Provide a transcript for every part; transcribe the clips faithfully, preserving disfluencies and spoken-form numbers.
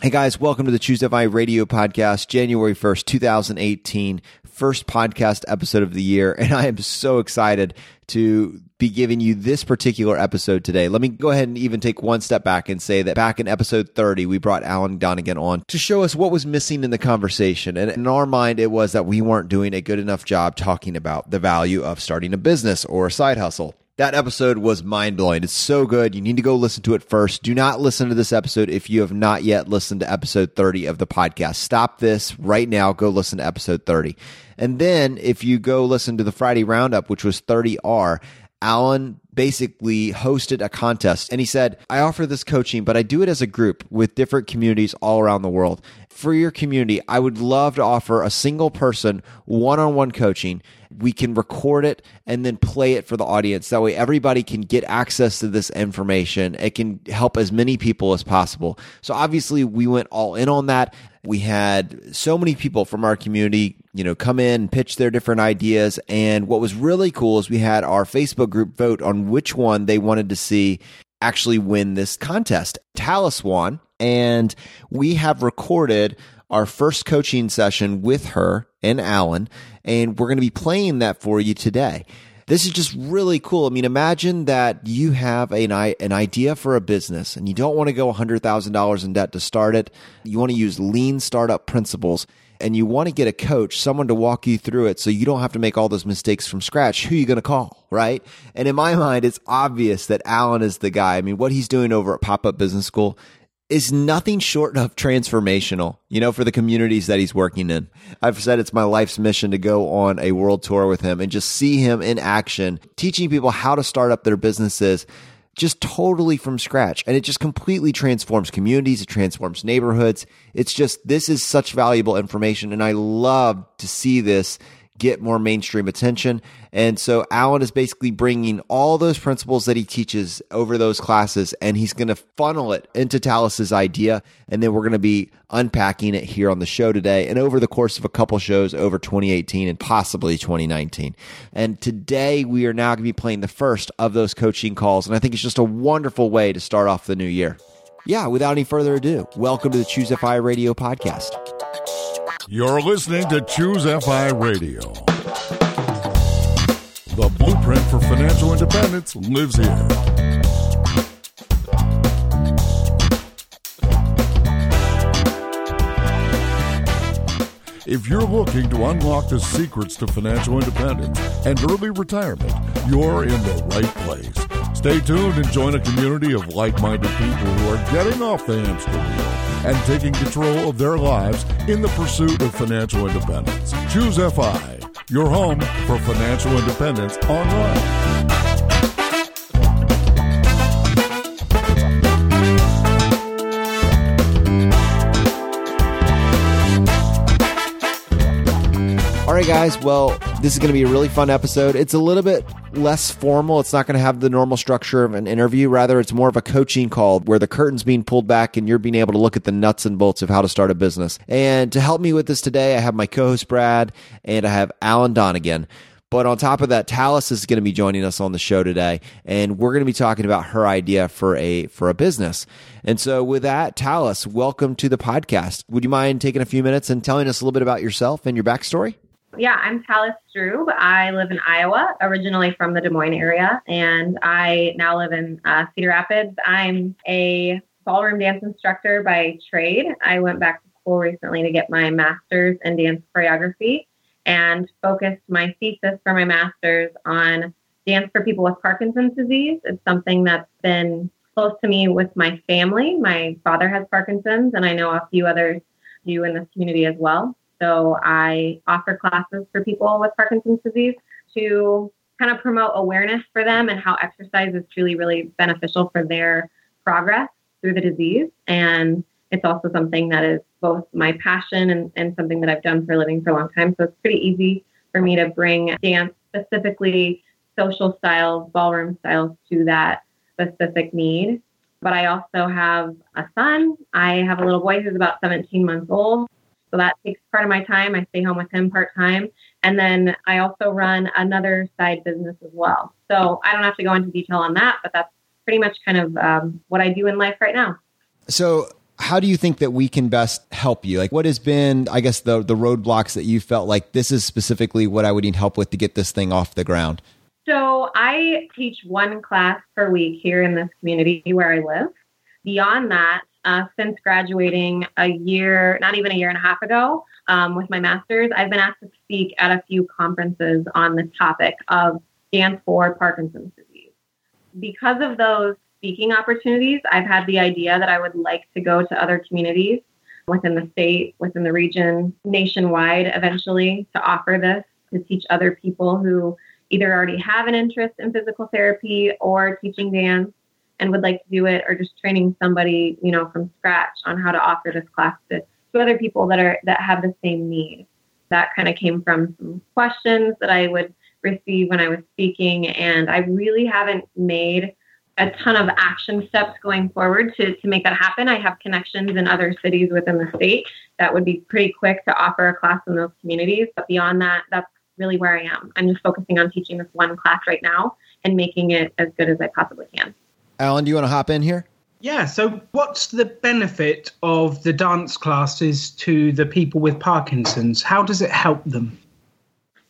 Hey guys, welcome to the ChooseFI Radio podcast, January first, twenty eighteen, first podcast episode of the year, and I am so excited to be giving you this particular episode today. Let me go ahead and even take one step back and say that back in episode thirty, we brought Alan Donegan on to show us what was missing in the conversation. And in our mind, it was that we weren't doing a good enough job talking about the value of starting a business or a side hustle. That episode was mind-blowing. It's so good. You need to go listen to it first. Do not listen to this episode if you have not yet listened to episode thirty of the podcast. Stop this right now. Go listen to episode thirty. And then if you go listen to the Friday Roundup, which was thirty R, Alan basically hosted a contest and he said, I offer this coaching, but I do it as a group with different communities all around the world. For your community, I would love to offer a single person one-on-one coaching. We can record it and then play it for the audience. That way everybody can get access to this information. It can help as many people as possible. So obviously we went all in on that. We had so many people from our community, you know, come in, pitch their different ideas. And what was really cool is we had our Facebook group vote on which one they wanted to see actually win this contest. Tallis won, and we have recorded our first coaching session with her and Alan, and we're going to be playing that for you today. This is just really cool. I mean, imagine that you have an, an idea for a business and you don't want to go one hundred thousand dollars in debt to start it. You want to use lean startup principles and you want to get a coach, someone to walk you through it so you don't have to make all those mistakes from scratch. Who are you going to call, right? And in my mind, it's obvious that Alan is the guy. I mean, what he's doing over at PopUp Business School is nothing short of transformational, you know, for the communities that he's working in. I've said it's my life's mission to go on a world tour with him and just see him in action, teaching people how to start up their businesses just totally from scratch. And it just completely transforms communities. It transforms neighborhoods. It's just, this is such valuable information. And I love to see this get more mainstream attention. And so Alan is basically bringing all those principles that he teaches over those classes, and he's going to funnel it into Tallis's idea. And then we're going to be unpacking it here on the show today and over the course of a couple shows over twenty eighteen and possibly twenty nineteen. And today we are now going to be playing the first of those coaching calls. And I think it's just a wonderful way to start off the new year. Yeah, without any further ado, welcome to the ChooseFI Radio podcast. You're listening to ChooseFI Radio. The blueprint for financial independence lives here. If you're looking to unlock the secrets to financial independence and early retirement, you're in the right place. Stay tuned and join a community of like-minded people who are getting off the hamster wheel and taking control of their lives in the pursuit of financial independence. Choose F I, your home for financial independence online. All right, guys. Well, this is going to be a really fun episode. It's a little bit less formal. It's not going to have the normal structure of an interview. Rather, it's more of a coaching call where the curtain's being pulled back and you're being able to look at the nuts and bolts of how to start a business. And to help me with this today, I have my co-host Brad and I have Alan Donegan. But on top of that, Tallis is going to be joining us on the show today, and we're going to be talking about her idea for a for a business. And so with that, Tallis, welcome to the podcast. Would you mind taking a few minutes and telling us a little bit about yourself and your backstory? Yeah, I'm Tallis Strube. I live in Iowa, originally from the Des Moines area, and I now live in uh, Cedar Rapids. I'm a ballroom dance instructor by trade. I went back to school recently to get my master's in dance choreography and focused my thesis for my master's on dance for people with Parkinson's disease. It's something that's been close to me with my family. My father has Parkinson's, and I know a few others do in this community as well. So I offer classes for people with Parkinson's disease to kind of promote awareness for them and how exercise is truly, really beneficial for their progress through the disease. And it's also something that is both my passion and, and something that I've done for a living for a long time. So it's pretty easy for me to bring dance, specifically social styles, ballroom styles, to that specific need. But I also have a son. I have a little boy who's about seventeen months old. So that takes part of my time. I stay home with him part-time. And then I also run another side business as well. So I don't have to go into detail on that, but that's pretty much kind of um, what I do in life right now. So how do you think that we can best help you? Like, what has been, I guess, the the roadblocks that you felt like this is specifically what I would need help with to get this thing off the ground? So I teach one class per week here in this community where I live. Beyond that, uh, since graduating a year, not even a year and a half ago, um, with my master's, I've been asked to speak at a few conferences on the topic of dance for Parkinson's disease. Because of those speaking opportunities, I've had the idea that I would like to go to other communities within the state, within the region, nationwide, eventually, to offer this, to teach other people who either already have an interest in physical therapy or teaching dance and would like to do it, or just training somebody, you know, from scratch on how to offer this class to, to other people that are, that have the same need. That kind of came from some questions that I would receive when I was speaking. And I really haven't made a ton of action steps going forward to, to make that happen. I have connections in other cities within the state that would be pretty quick to offer a class in those communities. But beyond that, that's really where I am. I'm just focusing on teaching this one class right now and making it as good as I possibly can. Alan, do you want to hop in here? Yeah. So what's the benefit of the dance classes to the people with Parkinson's? How does it help them?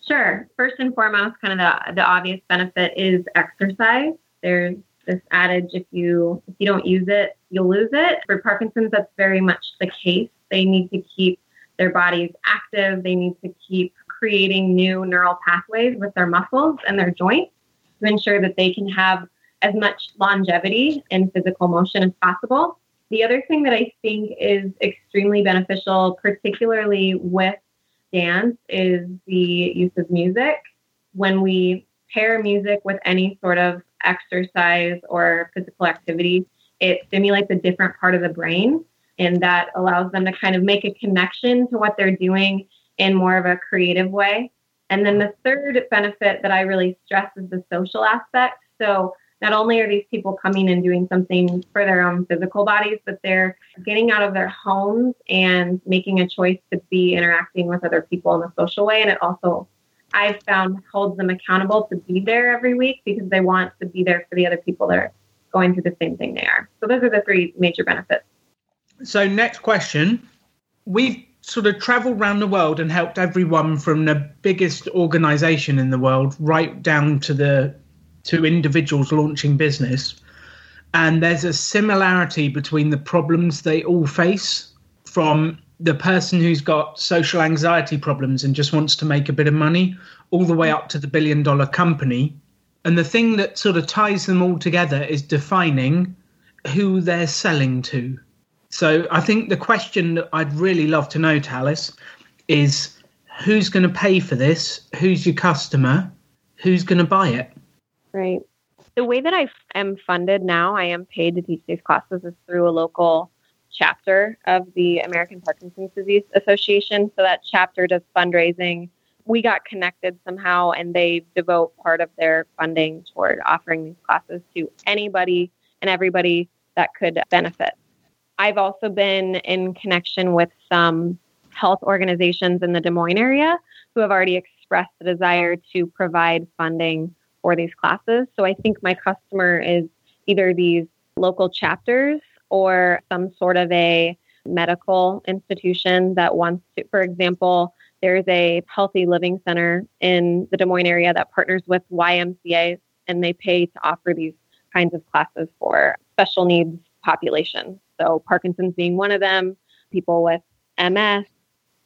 Sure. First and foremost, kind of the, the obvious benefit is exercise. There's this adage, if you if you don't use it, you'll lose it. For Parkinson's, that's very much the case. They need to keep their bodies active. They need to keep creating new neural pathways with their muscles and their joints to ensure that they can have as much longevity in physical motion as possible. The other thing that I think is extremely beneficial, particularly with dance, is the use of music. When we pair music with any sort of exercise or physical activity, it stimulates a different part of the brain, and that allows them to kind of make a connection to what they're doing in more of a creative way. And then the third benefit that I really stress is the social aspect. So not only are these people coming and doing something for their own physical bodies, but they're getting out of their homes and making a choice to be interacting with other people in a social way. And it also, I've found, holds them accountable to be there every week because they want to be there for the other people that are going through the same thing they are. So those are the three major benefits. So next question. We've sort of traveled around the world and helped everyone from the biggest organization in the world right down to the to individuals launching business. And there's a similarity between the problems they all face, from the person who's got social anxiety problems and just wants to make a bit of money, all the way up to the billion dollar company. And the thing that sort of ties them all together is defining who they're selling to. So I think the question that I'd really love to know, Tallis, is who's going to pay for this? Who's your customer? Who's going to buy it? Right. The way that I am funded now, I am paid to teach these classes, is through a local chapter of the American Parkinson's Disease Association. So that chapter does fundraising. We got connected somehow, and they devote part of their funding toward offering these classes to anybody and everybody that could benefit. I've also been in connection with some health organizations in the Des Moines area who have already expressed the desire to provide funding for these classes. So I think my customer is either these local chapters or some sort of a medical institution that wants to, for example, there's a healthy living center in the Des Moines area that partners with Y M C A, and they pay to offer these kinds of classes for special needs populations. So Parkinson's being one of them, people with M S,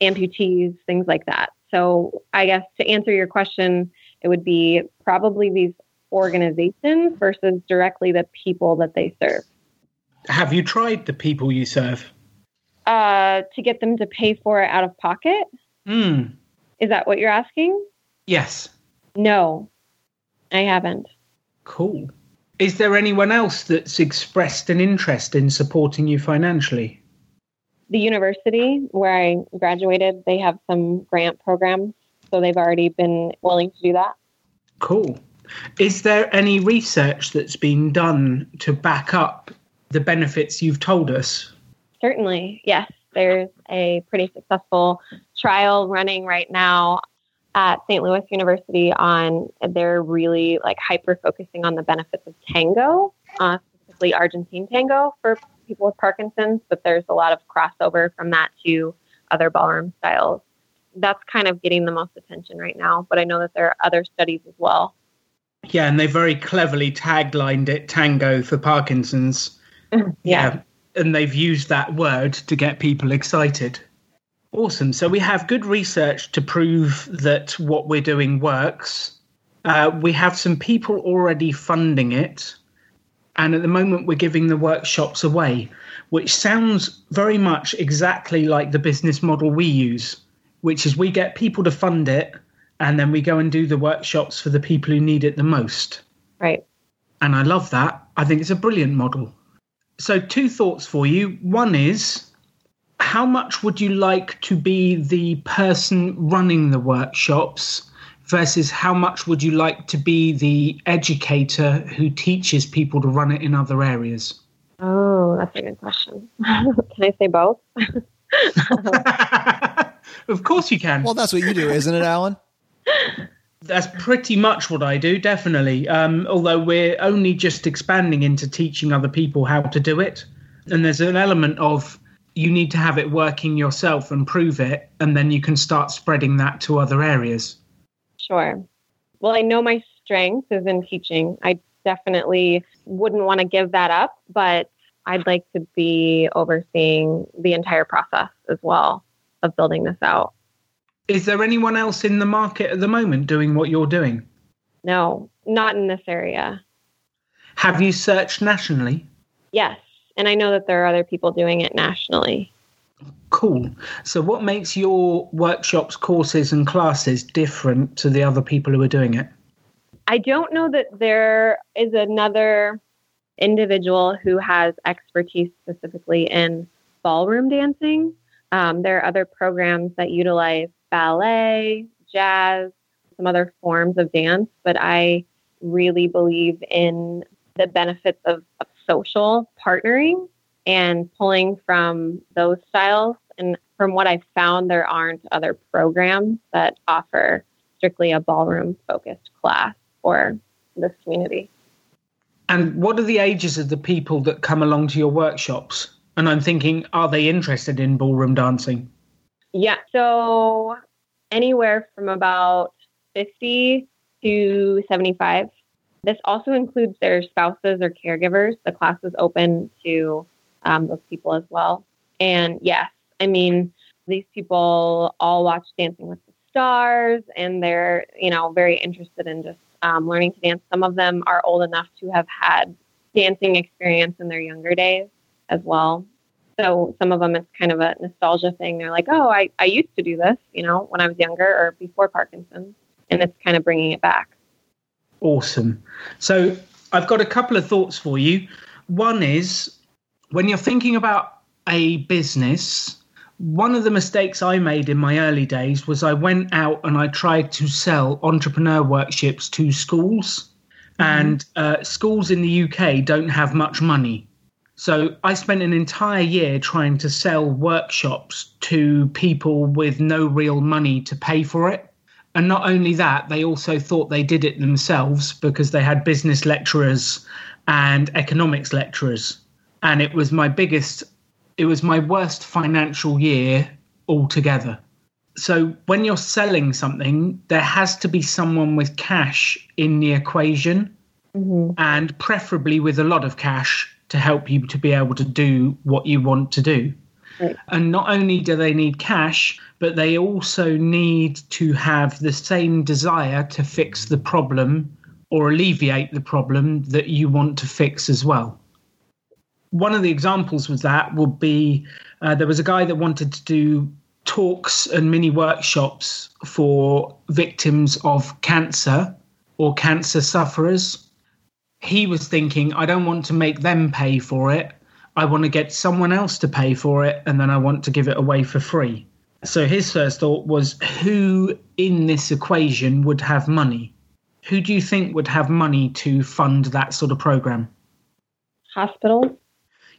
amputees, things like that. So I guess to answer your question, it would be probably these organizations versus directly the people that they serve. Have you tried the people you serve? Uh, to get them to pay for it out of pocket? Mm. Is that what you're asking? Yes. No, I haven't. Cool. Is there anyone else that's expressed an interest in supporting you financially? The university where I graduated, they have some grant programs. So they've already been willing to do that. Cool. Is there any research that's been done to back up the benefits you've told us? Certainly, yes. There's a pretty successful trial running right now at Saint Louis University on, they're really like hyper-focusing on the benefits of tango, uh, specifically Argentine tango for people with Parkinson's, but there's a lot of crossover from that to other ballroom styles. That's kind of getting the most attention right now, but I know that there are other studies as well. Yeah, and they very cleverly taglined it tango for Parkinson's. yeah. yeah. And they've used that word to get people excited. Awesome. So we have good research to prove that what we're doing works. Uh, we have some people already funding it. And at the moment, we're giving the workshops away, which sounds very much exactly like the business model we use, which is we get people to fund it, and then we go and do the workshops for the people who need it the most. Right. And I love that. I think it's a brilliant model. So two thoughts for you. One is, how much would you like to be the person running the workshops versus how much would you like to be the educator who teaches people to run it in other areas? Oh, that's a good question. Can I say both? Of course you can. Well, that's what you do, isn't it, Alan? That's pretty much what I do, definitely. Um, although we're only just expanding into teaching other people how to do it. And there's an element of you need to have it working yourself and prove it, and then you can start spreading that to other areas. Sure. Well, I know my strength is in teaching. I definitely wouldn't want to give that up, but I'd like to be overseeing the entire process as well of building this out. Is there anyone else in the market at the moment doing what you're doing? No, not in this area. Have you searched nationally? Yes. And I know that there are other people doing it nationally. Cool. So what makes your workshops, courses and classes different to the other people who are doing it? I don't know that there is another individual who has expertise specifically in ballroom dancing. Um, there are other programs that utilize ballet, jazz, some other forms of dance, but I really believe in the benefits of, of social partnering and pulling from those styles. And from what I've found, there aren't other programs that offer strictly a ballroom-focused class for this community. And what are the ages of the people that come along to your workshops? And I'm thinking, are they interested in ballroom dancing? Yeah, so anywhere from about fifty to seventy-five. This also includes their spouses or caregivers. The class is open to um, those people as well. And yes, I mean, these people all watch Dancing with the Stars, and they're, you know, very interested in just um, learning to dance. Some of them are old enough to have had dancing experience in their younger days as well. So some of them, it's kind of a nostalgia thing. They're like, oh, I, I used to do this, you know, when I was younger or before Parkinson's. And it's kind of bringing it back. Awesome. So I've got a couple of thoughts for you. One is, when you're thinking about a business, one of the mistakes I made in my early days was I went out and I tried to sell entrepreneur workshops to schools. Mm-hmm. And uh, schools in the U K don't have much money. So I spent an entire year trying to sell workshops to people with no real money to pay for it. And not only that, they also thought they did it themselves because they had business lecturers and economics lecturers. And it was my biggest, it was my worst financial year altogether. So when you're selling something, there has to be someone with cash in the equation, mm-hmm. and preferably with a lot of cash to help you to be able to do what you want to do. Right. And not only do they need cash, but they also need to have the same desire to fix the problem or alleviate the problem that you want to fix as well. One of the examples of that would be uh, there was a guy that wanted to do talks and mini workshops for victims of cancer or cancer sufferers. He was thinking, I don't want to make them pay for it. I want to get someone else to pay for it, and then I want to give it away for free. So his first thought was, who in this equation would have money? Who do you think would have money to fund that sort of program? Hospitals?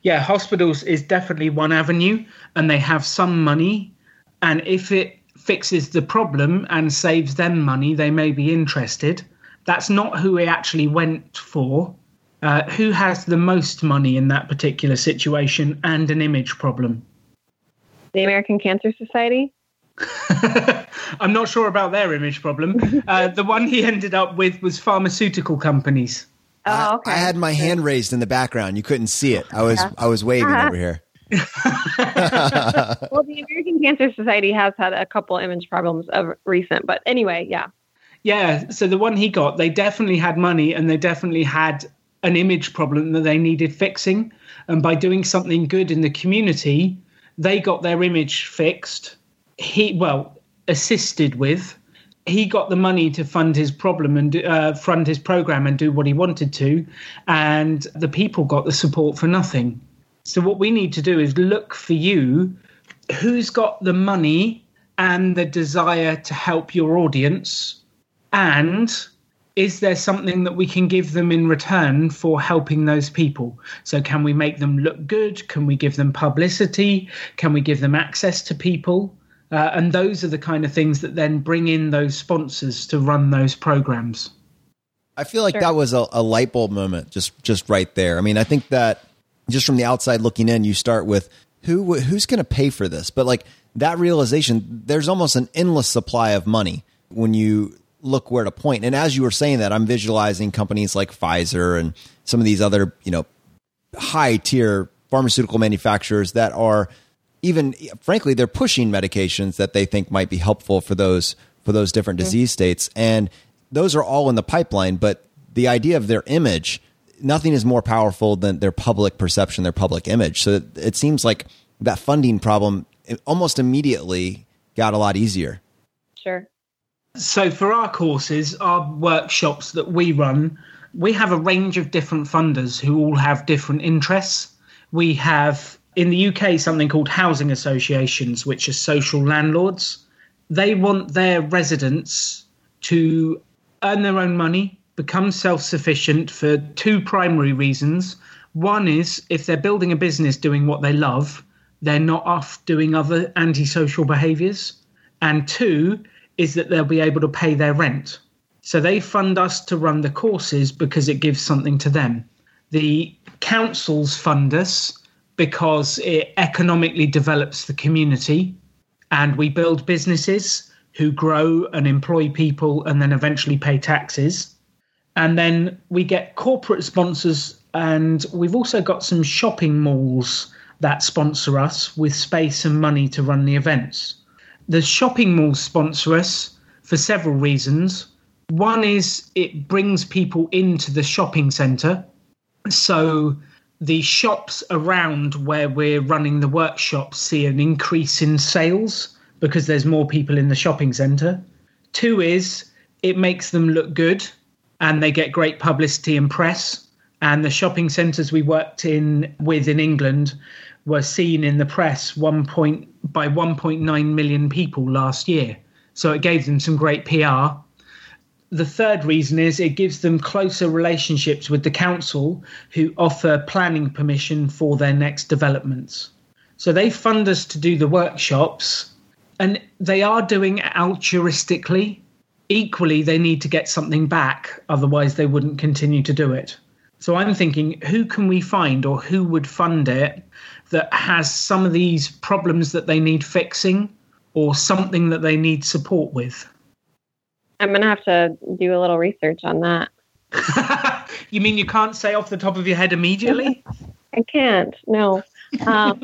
Yeah, hospitals is definitely one avenue, and they have some money. And if it fixes the problem and saves them money, they may be interested. That's not who he actually went for. uh, who has the most money in that particular situation and an image problem? The American Cancer Society? I'm not sure about their image problem. Uh, the one he ended up with was pharmaceutical companies. Oh, okay. I, I had my hand raised in the background. You couldn't see it. I was yeah. I was waving uh-huh. over here. Well, the American Cancer Society has had a couple image problems of recent, but anyway, yeah. Yeah, so the one he got, they definitely had money and they definitely had an image problem that they needed fixing. And by doing something good in the community, they got their image fixed. He, well, assisted with. He got the money to fund his problem and uh, fund his program and do what he wanted to. And the people got the support for nothing. So what we need to do is look for you. Who's got the money and the desire to help your audience? And is there something that we can give them in return for helping those people? So can we make them look good? Can we give them publicity? Can we give them access to people? Uh, and those are the kind of things that then bring in those sponsors to run those programs. I feel like sure. that was a, a light bulb moment just just right there. I mean, I think that just from the outside looking in, you start with who who's going to pay for this? But like that realization, there's almost an endless supply of money when you look where to point. And as you were saying that, I'm visualizing companies like Pfizer and some of these other, you know, high tier pharmaceutical manufacturers that are even, frankly, they're pushing medications that they think might be helpful for those, for those different mm-hmm. disease states. And those are all in the pipeline, but the idea of their image, nothing is more powerful than their public perception, their public image. So it seems like that funding problem almost immediately got a lot easier. Sure. So for our courses, our workshops that we run, we have a range of different funders who all have different interests. We have, in the U K, something called housing associations, which are social landlords. They want their residents to earn their own money, become self-sufficient for two primary reasons. One is if they're building a business doing what they love, they're not off doing other antisocial behaviours. And two is that they'll be able to pay their rent. So they fund us to run the courses because it gives something to them. The councils fund us because it economically develops the community and we build businesses who grow and employ people and then eventually pay taxes. And then we get corporate sponsors, and we've also got some shopping malls that sponsor us with space and money to run the events. The shopping malls sponsor us for several reasons. One is it brings people into the shopping centre. So the shops around where we're running the workshops see an increase in sales because there's more people in the shopping centre. Two is it makes them look good and they get great publicity and press. And the shopping centres we worked in with in England were seen in the press one point, by one point nine million people last year. So it gave them some great P R. The third reason is it gives them closer relationships with the council who offer planning permission for their next developments. So they fund us to do the workshops and they are doing it altruistically. Equally, they need to get something back, otherwise they wouldn't continue to do it. So I'm thinking, who can we find or who would fund it that has some of these problems that they need fixing or something that they need support with? I'm going to have to do a little research on that. You mean you can't say off the top of your head immediately? I can't, no. Um,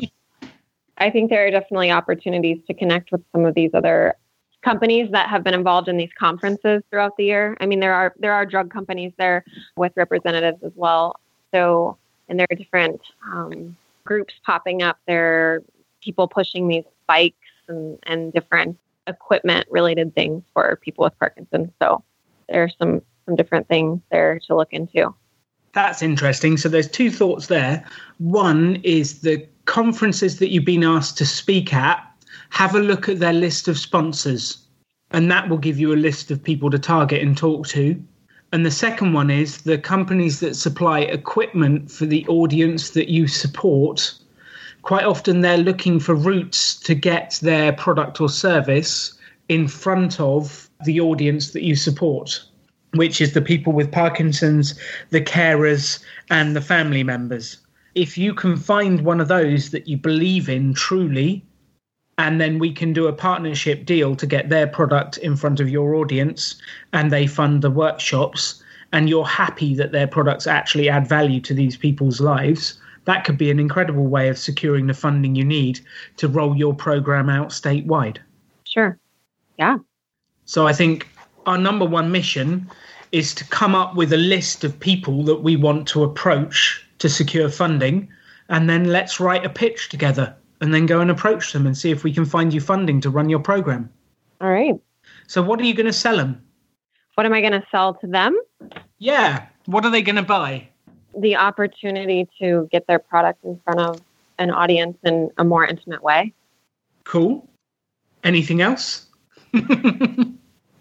I think there are definitely opportunities to connect with some of these other companies that have been involved in these conferences throughout the year. I mean, there are there are drug companies there with representatives as well. So, and there are different um, groups popping up. There are people pushing these bikes and, and different equipment related things for people with Parkinson's. So there are some, some different things there to look into. That's interesting. So there's two thoughts there. One is the conferences that you've been asked to speak at, have a look at their list of sponsors, and that will give you a list of people to target and talk to. And the second one is the companies that supply equipment for the audience that you support. Quite often they're looking for routes to get their product or service in front of the audience that you support. which is the people with Parkinson's, the carers, and the family members. If you can find one of those that you believe in truly, and then we can do a partnership deal to get their product in front of your audience, and they fund the workshops, and you're happy that their products actually add value to these people's lives, that could be an incredible way of securing the funding you need to roll your program out statewide. Sure. Yeah. So I think our number one mission is to come up with a list of people that we want to approach to secure funding, and then let's write a pitch together and then go and approach them and see if we can find you funding to run your program. All right. So what are you going to sell them? What am I going to sell to them? Yeah. What are they going to buy? The opportunity to get their product in front of an audience in a more intimate way. Cool. Anything else?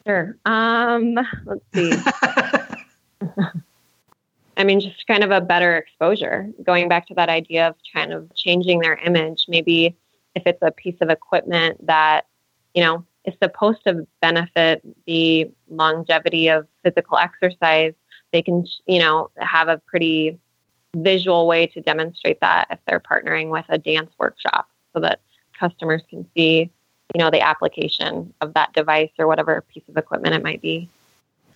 Sure. Um, let's see. I mean, just kind of a better exposure, going back to that idea of kind of changing their image. Maybe if it's a piece of equipment that, you know, is supposed to benefit the longevity of physical exercise, they can, you know, have a pretty visual way to demonstrate that if they're partnering with a dance workshop so that customers can see, you know, the application of that device or whatever piece of equipment it might be.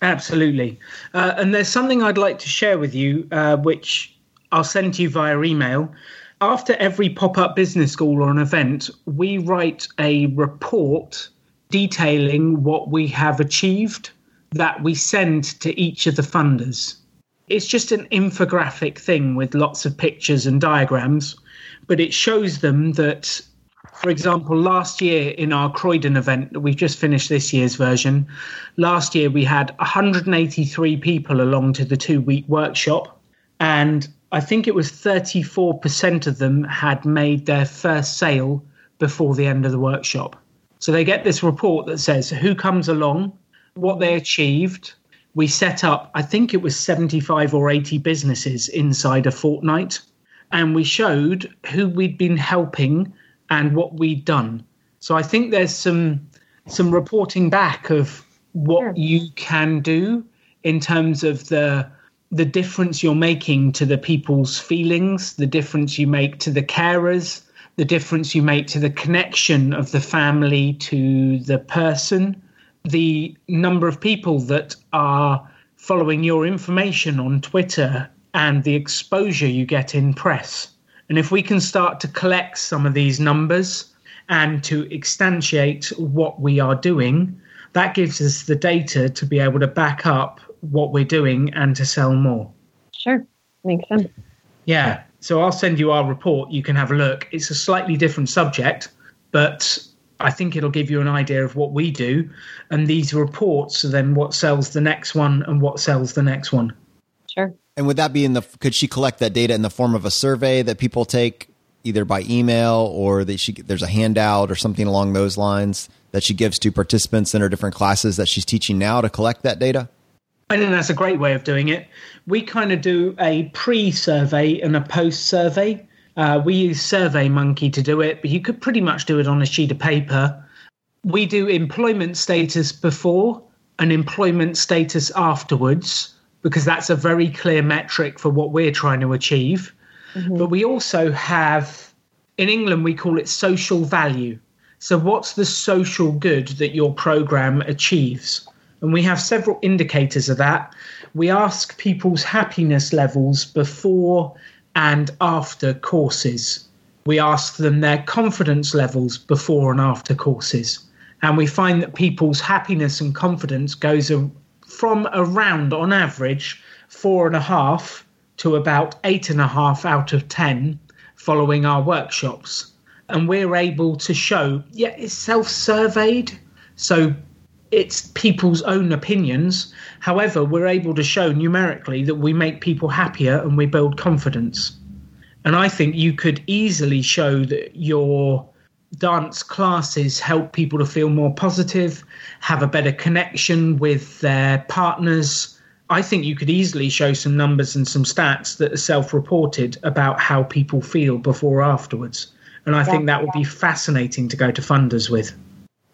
Absolutely. Uh, and there's something I'd like to share with you, uh, which I'll send to you via email. After every pop-up business school or an event, we write a report detailing what we have achieved that we send to each of the funders. It's just an infographic thing with lots of pictures and diagrams, but it shows them that, for example, last year in our Croydon event, we've just finished this year's version. Last year, we had one hundred eighty-three people along to the two-week workshop, and I think it was thirty-four percent of them had made their first sale before the end of the workshop. So they get this report that says who comes along, what they achieved. We set up, I think it was seventy-five or eighty businesses inside a fortnight, and we showed who we'd been helping and what we'd done. So I think there's some some reporting back of what sure. you can do in terms of the the difference you're making to the people's feelings, the difference you make to the carers, the difference you make to the connection of the family to the person, the number of people that are following your information on Twitter, and the exposure you get in press. And if we can start to collect some of these numbers and to instantiate what we are doing, that gives us the data to be able to back up what we're doing and to sell more. Sure. Makes sense. Yeah. So I'll send you our report. You can have a look. It's a slightly different subject, but I think it'll give you an idea of what we do. And these reports are then what sells the next one and what sells the next one. Sure. And would that be in the, could she collect that data in the form of a survey that people take either by email, or that she, there's a handout or something along those lines that she gives to participants in her different classes that she's teaching now to collect that data? I think that's a great way of doing it. We kind of do a pre-survey and a post-survey. Uh, we use SurveyMonkey to do it, but you could pretty much do it on a sheet of paper. We do employment status before and employment status afterwards, because that's a very clear metric for what we're trying to achieve. Mm-hmm. But we also have, in England, we call it social value. So what's the social good that your program achieves? And we have several indicators of that. We ask people's happiness levels before and after courses. We ask them their confidence levels before and after courses. And we find that people's happiness and confidence goes a, from around, on average, four and a half to about eight and a half out of ten following our workshops. And we're able to show, yeah, it's self-surveyed, so it's people's own opinions. However, we're able to show numerically that we make people happier and we build confidence. And I think you could easily show that your dance classes help people to feel more positive, have a better connection with their partners. I think you could easily show some numbers and some stats that are self-reported about how people feel before or afterwards. And I yeah, think that would yeah. be fascinating to go to funders with.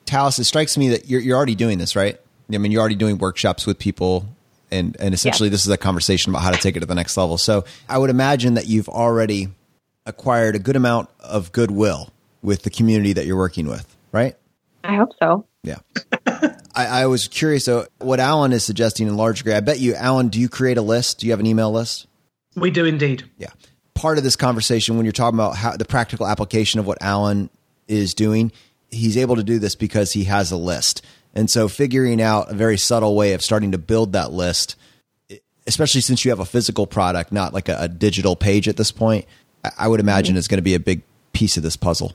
Tallis, it strikes me that you're, you're already doing this, right? I mean, you're already doing workshops with people And and essentially yes. This is a conversation about how to take it to the next level. So I would imagine that you've already acquired a good amount of goodwill with the community that you're working with, right? I hope so. Yeah. I, I was curious, so what Alan is suggesting in large degree, I bet you, Alan, do you create a list? Do you have an email list? We do indeed. Yeah. Part of this conversation, when you're talking about how the practical application of what Alan is doing, he's able to do this because he has a list. And so figuring out a very subtle way of starting to build that list, especially since you have a physical product, not like a, a digital page at this point, I would imagine mm-hmm. is going to be a big piece of this puzzle.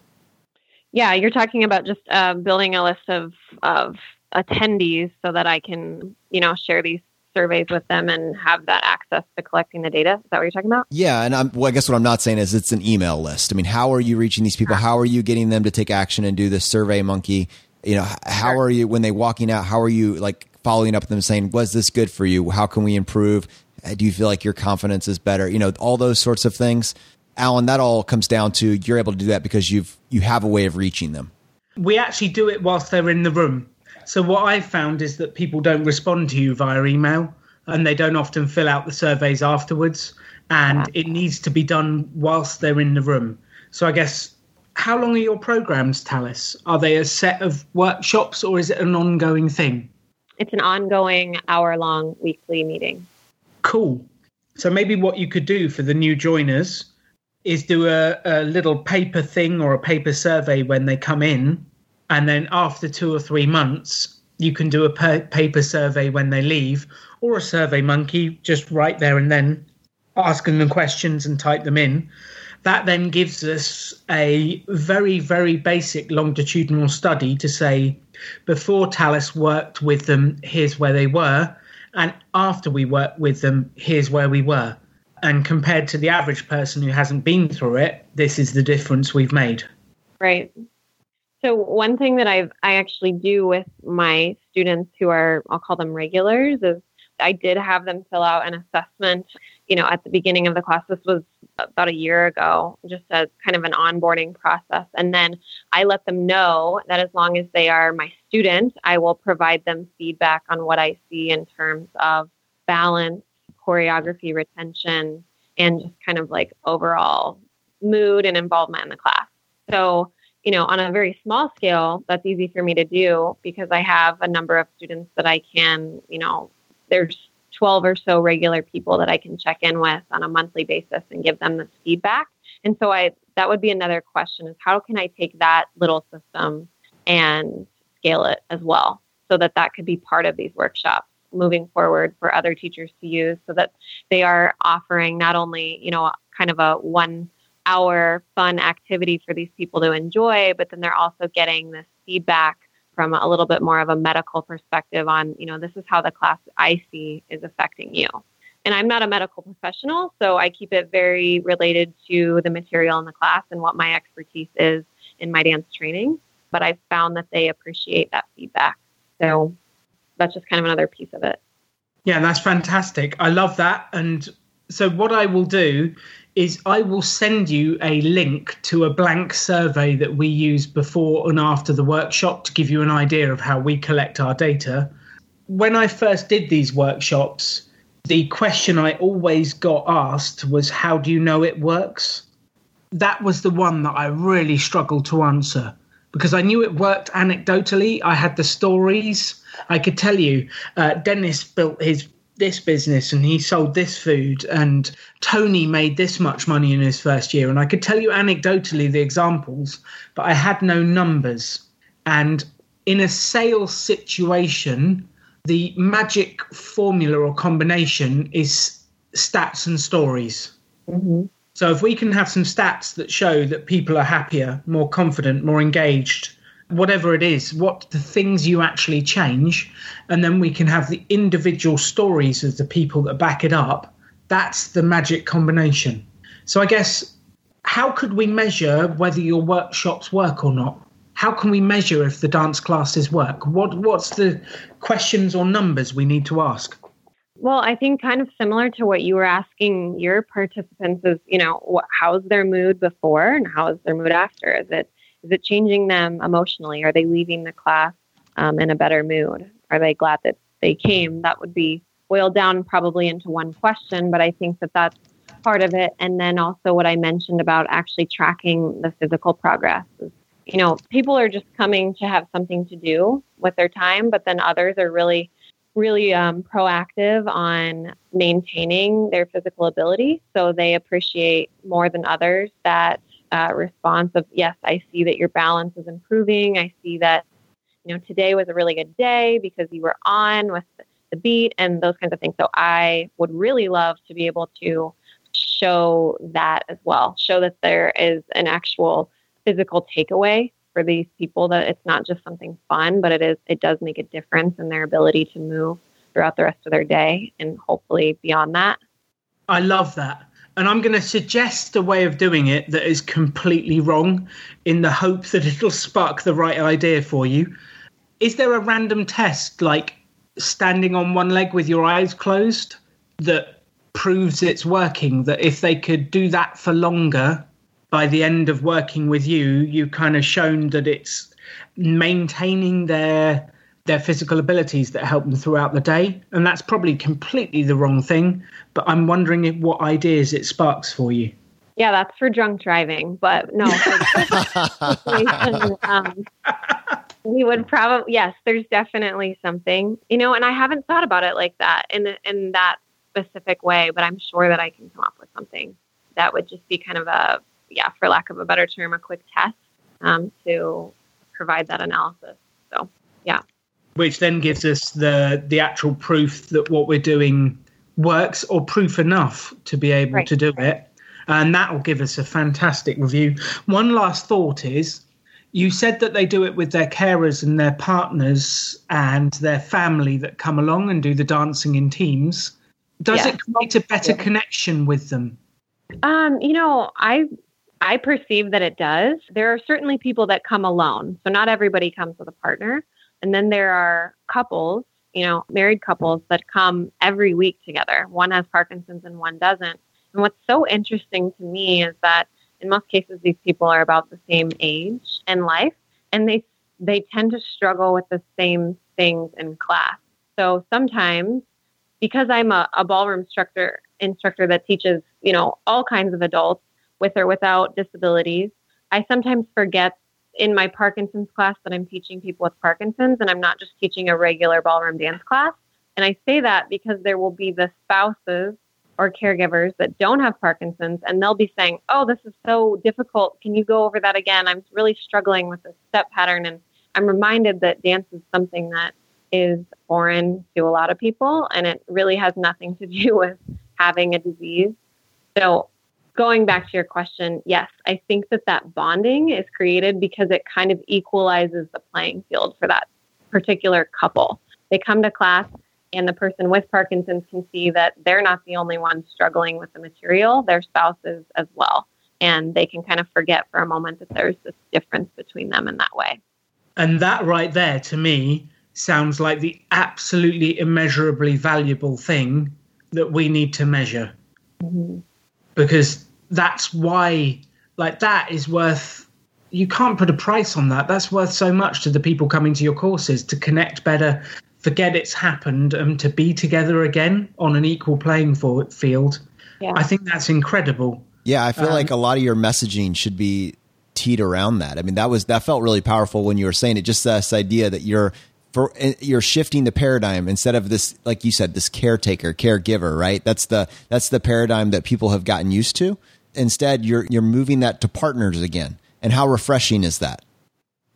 Yeah, you're talking about just uh, building a list of, of attendees so that I can, you know, share these surveys with them and have that access to collecting the data. Is that what you're talking about? Yeah. And I'm, well, I guess what I'm not saying is it's an email list. I mean, how are you reaching these people? How are you getting them to take action and do this SurveyMonkey? You know, how sure. are you, when they're walking out, how are you like following up with them saying, was this good for you? How can we improve? Do you feel like your confidence is better? You know, all those sorts of things. Alan, that all comes down to you're able to do that because you've, you have a way of reaching them. We actually do it whilst they're in the room. So what I've found is that people don't respond to you via email and they don't often fill out the surveys afterwards. And it needs to be done whilst they're in the room. So I guess, how long are your programs, Tallis? Are they a set of workshops or is it an ongoing thing? It's an ongoing hour-long weekly meeting. Cool. So maybe what you could do for the new joiners is do a, a little paper thing or a paper survey when they come in. And then after two or three months, you can do a pa- paper survey when they leave, or a SurveyMonkey just right there and then, asking them questions and type them in. That then gives us a very, very basic longitudinal study to say, before Tallis worked with them, here's where they were. And after we worked with them, here's where we were. And compared to the average person who hasn't been through it, this is the difference we've made. Right. So one thing that I've, I actually do with my students who are, I'll call them regulars, is I did have them fill out an assessment, you know, at the beginning of the class. This was about a year ago, just as kind of an onboarding process. And then I let them know that as long as they are my student, I will provide them feedback on what I see in terms of balance, choreography, retention, and just kind of like overall mood and involvement in the class. So, you know, on a very small scale, that's easy for me to do because I have a number of students that I can, you know, there's twelve or so regular people that I can check in with on a monthly basis and give them this feedback. And so I, that would be another question is how can I take that little system and scale it as well so that that could be part of these workshops moving forward for other teachers to use so that they are offering not only, you know, kind of a one our fun activity for these people to enjoy, but then they're also getting this feedback from a little bit more of a medical perspective on, you know, this is how the class I see is affecting you. And I'm not a medical professional, so I keep it very related to the material in the class and what my expertise is in my dance training. But I've found that they appreciate that feedback. So that's just kind of another piece of it. Yeah, that's fantastic. I love that. And so what I will do is I will send you a link to a blank survey that we use before and after the workshop to give you an idea of how we collect our data. When I first did these workshops, the question I always got asked was, how do you know it works? That was the one that I really struggled to answer because I knew it worked anecdotally. I had the stories. I could tell you, uh, Dennis built his this business and he sold this food and Tony made this much money in his first year. And I could tell you anecdotally the examples, but I had no numbers. And in a sales situation, the magic formula or combination is stats and stories. Mm-hmm. So if we can have some stats that show that people are happier, more confident, more engaged, whatever it is, what the things you actually change, and then we can have the individual stories of the people that back it up. That's the magic combination. So I guess, how could we measure whether your workshops work or not? How can we measure if the dance classes work? What What's the questions or numbers we need to ask? Well, I think kind of similar to what you were asking your participants is, you know, what, how's their mood before and how is their mood after? Is it Is it changing them emotionally? Are they leaving the class um, in a better mood? Are they glad that they came? That would be boiled down probably into one question, but I think that that's part of it. And then also what I mentioned about actually tracking the physical progress. You know, people are just coming to have something to do with their time, but then others are really, really um, proactive on maintaining their physical ability. So they appreciate more than others that uh, response of, yes, I see that your balance is improving. I see that, you know, today was a really good day because you were on with the beat and those kinds of things. So I would really love to be able to show that as well, show that there is an actual physical takeaway for these people, that it's not just something fun, but it is, it does make a difference in their ability to move throughout the rest of their day and hopefully beyond that. I love that. And I'm going to suggest a way of doing it that is completely wrong in the hope that it'll spark the right idea for you. Is there a random test like standing on one leg with your eyes closed that proves it's working, that if they could do that for longer, by the end of working with you, you've kind of shown that it's maintaining their their physical abilities that help them throughout the day? And that's probably completely the wrong thing, but I'm wondering if, what ideas it sparks for you. Yeah, that's for drunk driving, but no. um, we would probably, yes, there's definitely something, you know, and I haven't thought about it like that in in that specific way, but I'm sure that I can come up with something that would just be kind of a, yeah, for lack of a better term, a quick test um, to provide that analysis. So, yeah. Which then gives us the the actual proof that what we're doing works, or proof enough to be able right. to do it. And that will give us a fantastic review. One last thought is, you said that they do it with their carers and their partners and their family that come along and do the dancing in teams. Does yeah. it create a better yeah. connection with them? Um, you know, I... I perceive that it does. There are certainly people that come alone. So not everybody comes with a partner. And then there are couples, you know, married couples that come every week together. One has Parkinson's and one doesn't. And what's so interesting to me is that in most cases, these people are about the same age and life, and they they tend to struggle with the same things in class. So sometimes, because I'm a, a ballroom instructor, instructor that teaches, you know, all kinds of adults, with or without disabilities, I sometimes forget in my Parkinson's class that I'm teaching people with Parkinson's, and I'm not just teaching a regular ballroom dance class. And I say that because there will be the spouses or caregivers that don't have Parkinson's, and they'll be saying, oh, this is so difficult. Can you go over that again? I'm really struggling with this step pattern. And I'm reminded that dance is something that is foreign to a lot of people, and it really has nothing to do with having a disease. So going back to your question, yes, I think that that bonding is created because it kind of equalizes the playing field for that particular couple. They come to class and the person with Parkinson's can see that they're not the only one struggling with the material, their spouses as well. And they can kind of forget for a moment that there's this difference between them in that way. And that right there, to me, sounds like the absolutely immeasurably valuable thing that we need to measure. Mm-hmm. Because that's why, like, that is worth, you can't put a price on that. That's worth so much to the people coming to your courses, to connect better, forget it's happened, and to be together again on an equal playing field. Yeah. I think that's incredible. Yeah, I feel um, like a lot of your messaging should be teed around that. I mean, that was that felt really powerful when you were saying it, just this idea that you're, for, you're shifting the paradigm instead of this, like you said, this caretaker, caregiver, right? That's the that's the paradigm that people have gotten used to. Instead, you're you're moving that to partners again. And how refreshing is that?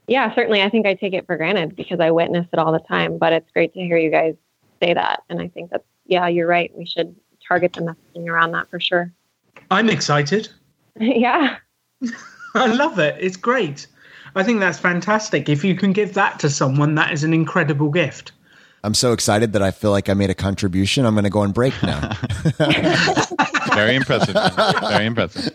Yeah, certainly. I think I take it for granted because I witness it all the time. But it's great to hear you guys say that. And I think that's, yeah, you're right. We should target the messaging around that for sure. I'm excited. Yeah. I love it. It's great. I think that's fantastic. If you can give that to someone, that is an incredible gift. I'm so excited that I feel like I made a contribution. I'm going to go on break now. Very impressive. Very impressive.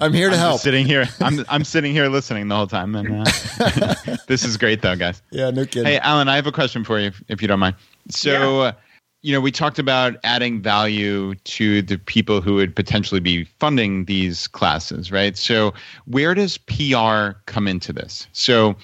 I'm here to I'm help. Sitting here, I'm I'm sitting here listening the whole time, and uh, this is great, though, guys. Yeah, no kidding. Hey, Alan, I have a question for you, if, if you don't mind. So, yeah. uh, you know, we talked about adding value to the people who would potentially be funding these classes, right? So where does P R come into this? So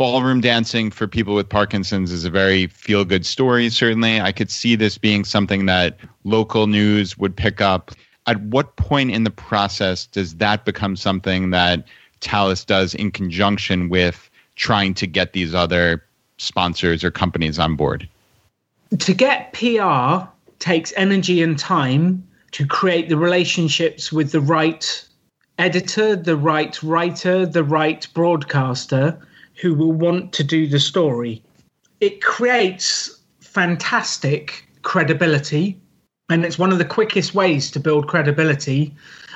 ballroom dancing for people with Parkinson's is a very feel-good story, certainly. I could see this being something that local news would pick up. At what point in the process does that become something that Tallis does in conjunction with trying to get these other sponsors or companies on board? To get P R takes energy and time to create the relationships with the right editor, the right writer, the right broadcaster who will want to do the story. It creates fantastic credibility, and it's one of the quickest ways to build credibility.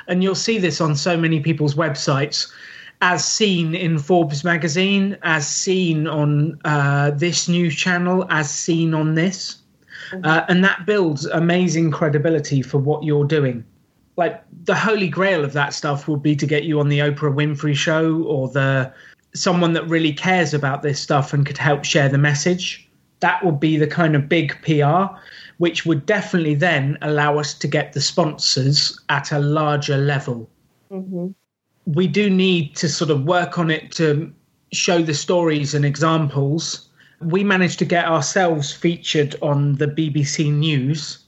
And you'll see this on so many people's websites, as seen in Forbes magazine, as seen on uh, this news channel, as seen on this. Uh, and that builds amazing credibility for what you're doing. Like, the holy grail of that stuff would be to get you on the Oprah Winfrey show, or the someone that really cares about this stuff and could help share the message. That would be the kind of big P R, which would definitely then allow us to get the sponsors at a larger level. Mm-hmm. We do need to sort of work on it to show the stories and examples. We managed to get ourselves featured on the B B C News,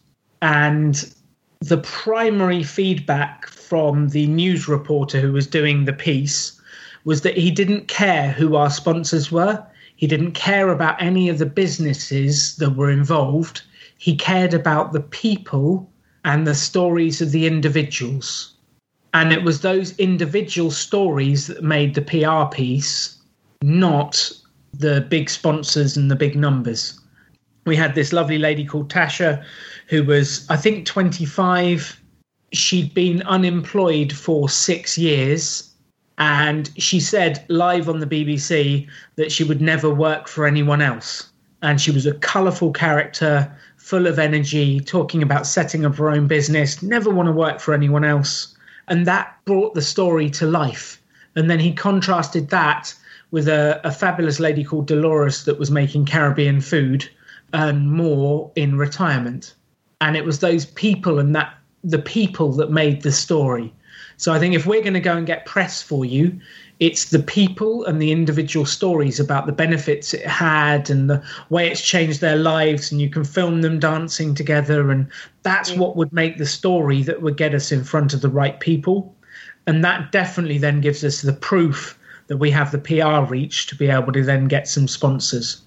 and the primary feedback from the news reporter who was doing the piece was that he didn't care who our sponsors were. He didn't care about any of the businesses that were involved. He cared about the people and the stories of the individuals. And it was those individual stories that made the P R piece, not the big sponsors and the big numbers. We had this lovely lady called Tasha, who was, I think, twenty-five. She'd been unemployed for six years. And she said live on the B B C that she would never work for anyone else. And she was a colourful character, full of energy, talking about setting up her own business, never want to work for anyone else. And that brought the story to life. And then he contrasted that with a, a fabulous lady called Dolores that was making Caribbean food and more in retirement. And it was those people and that the people that made the story. So I think if we're going to go and get press for you, it's the people and the individual stories about the benefits it had and the way it's changed their lives, and you can film them dancing together. And that's what would make the story that would get us in front of the right people. And that definitely then gives us the proof that we have the P R reach to be able to then get some sponsors.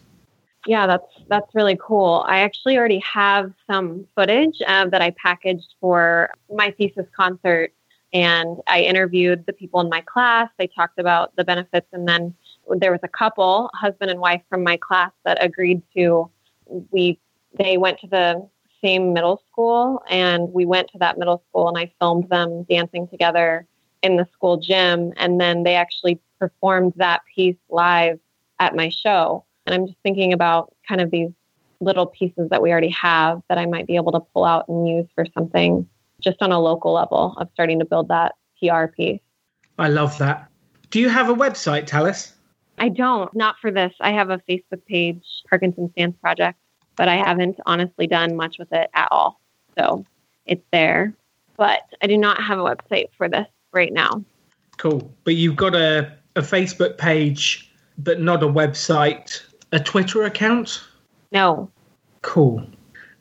Yeah, that's that's really cool. I actually already have some footage uh, that I packaged for my thesis concert. And I interviewed the people in my class. They talked about the benefits. And then there was a couple, husband and wife from my class, that agreed to, we, they went to the same middle school, and we went to that middle school, and I filmed them dancing together in the school gym. And then they actually performed that piece live at my show. And I'm just thinking about kind of these little pieces that we already have that I might be able to pull out and use for something, just on a local level of starting to build that P R piece. I love that. Do you have a website, Tallis? I don't, not for this. I have a Facebook page, Parkinson's Stance Project, but I haven't honestly done much with it at all. So it's there, but I do not have a website for this right now. Cool. But you've got a, a Facebook page, but not a website, a Twitter account? No. Cool.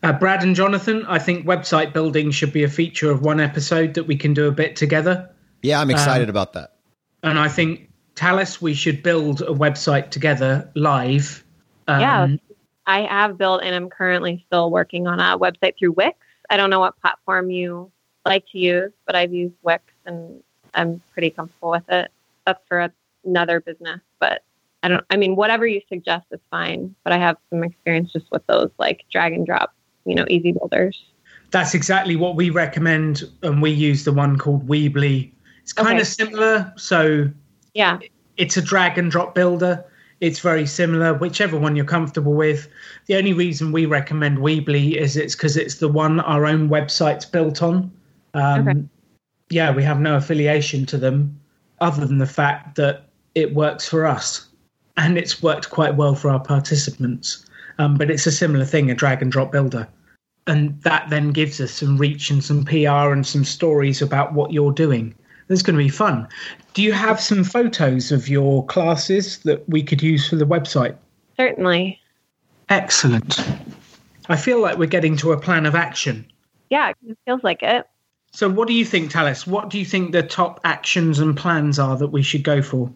Uh, Brad and Jonathan, I think website building should be a feature of one episode that we can do a bit together. Yeah, I'm excited um, about that. And I think, Tallis, we should build a website together live. Um, yeah, I have built, and I'm currently still working on a website through Wix. I don't know what platform you like to use, but I've used Wix, and I'm pretty comfortable with it. That's for another business, but I don't. I mean, whatever you suggest is fine. But I have some experience just with those, like drag and drop, you know, easy builders. That's exactly what we recommend. And we use the one called Weebly. It's kind okay. of similar. So yeah, it's a drag and drop builder. It's very similar, whichever one you're comfortable with. The only reason we recommend Weebly is it's because it's the one our own website's built on. Um, okay. Yeah, we have no affiliation to them other than the fact that it works for us. And it's worked quite well for our participants. Um, but it's a similar thing, a drag and drop builder. And that then gives us some reach and some P R and some stories about what you're doing. This is going to be fun. Do you have some photos of your classes that we could use for the website? Certainly. Excellent. I feel like we're getting to a plan of action. Yeah, it feels like it. So what do you think, Tallis? What do you think the top actions and plans are that we should go for?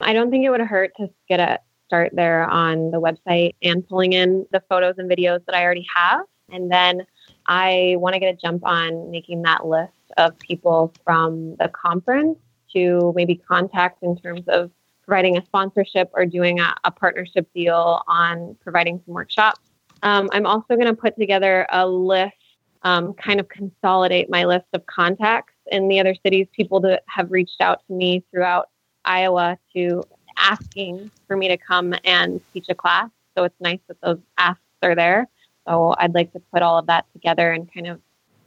I don't think it would hurt to get a start there on the website and pulling in the photos and videos that I already have. And then I want to get a jump on making that list of people from the conference to maybe contact in terms of providing a sponsorship or doing a, a partnership deal on providing some workshops. Um, I'm also going to put together a list, um, kind of consolidate my list of contacts in the other cities, people that have reached out to me throughout Iowa to asking for me to come and teach a class. So it's nice that those asks are there. So I'd like to put all of that together and kind of,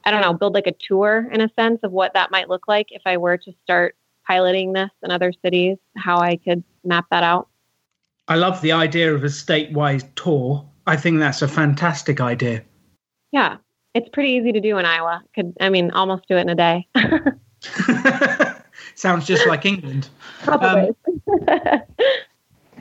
I don't know, build like a tour in a sense of what that might look like if I were to start piloting this in other cities, how I could map that out. I love the idea of a statewide tour. I think that's a fantastic idea. Yeah, it's pretty easy to do in Iowa. Could I mean, almost do it in a day. Sounds just like England. Probably. Um,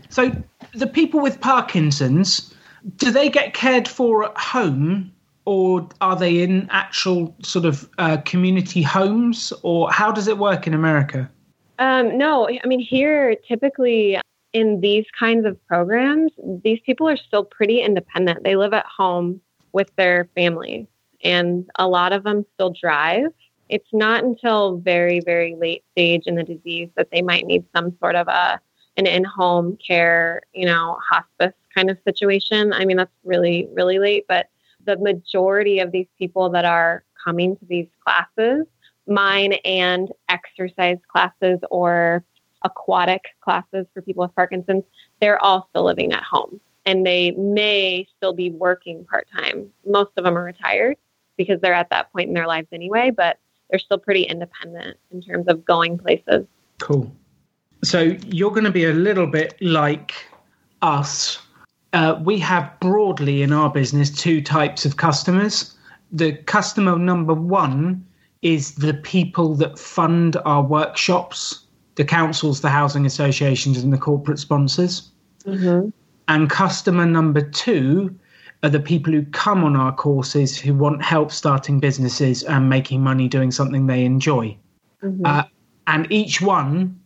so the people with Parkinson's, do they get cared for at home, or are they in actual sort of uh, community homes, or how does it work in America? Um, no, I mean, here typically in these kinds of programs, these people are still pretty independent. They live at home with their families, and a lot of them still drive. It's not until very, very late stage in the disease that they might need some sort of a an in-home care, you know, hospice kind of situation. I mean, that's really, really late. But the majority of these people that are coming to these classes, mine and exercise classes or aquatic classes for people with Parkinson's, they're all still living at home. And they may still be working part-time. Most of them are retired because they're at that point in their lives anyway, but they're still pretty independent in terms of going places. Cool. So you're going to be a little bit like us. Uh, we have broadly in our business two types of customers. The customer number one is the people that fund our workshops, the councils, the housing associations, and the corporate sponsors. Mm-hmm. And customer number two are the people who come on our courses who want help starting businesses and making money doing something they enjoy. Mm-hmm. Uh, and each one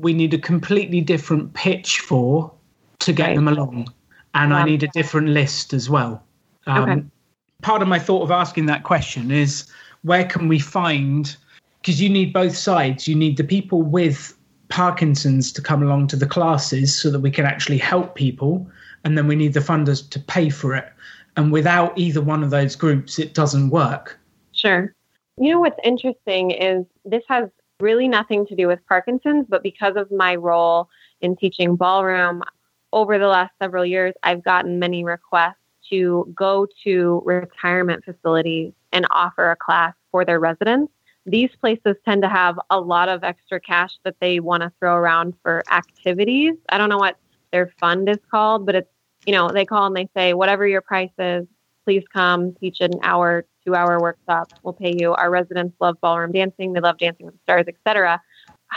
we need a completely different pitch for to get right. them along. And um, I need a different list as well. Um, okay. Part of my thought of asking that question is, where can we find, because you need both sides. You need the people with Parkinson's to come along to the classes so that we can actually help people. And then we need the funders to pay for it. And without either one of those groups, it doesn't work. Sure. You know, what's interesting is this has really nothing to do with Parkinson's, but because of my role in teaching ballroom over the last several years, I've gotten many requests to go to retirement facilities and offer a class for their residents. These places tend to have a lot of extra cash that they want to throw around for activities. I don't know what their fund is called, but it's, you know, they call and they say, whatever your price is, please come teach an hour, two hour workshop. We'll pay you. Our residents love ballroom dancing. They love Dancing with the Stars, et cetera.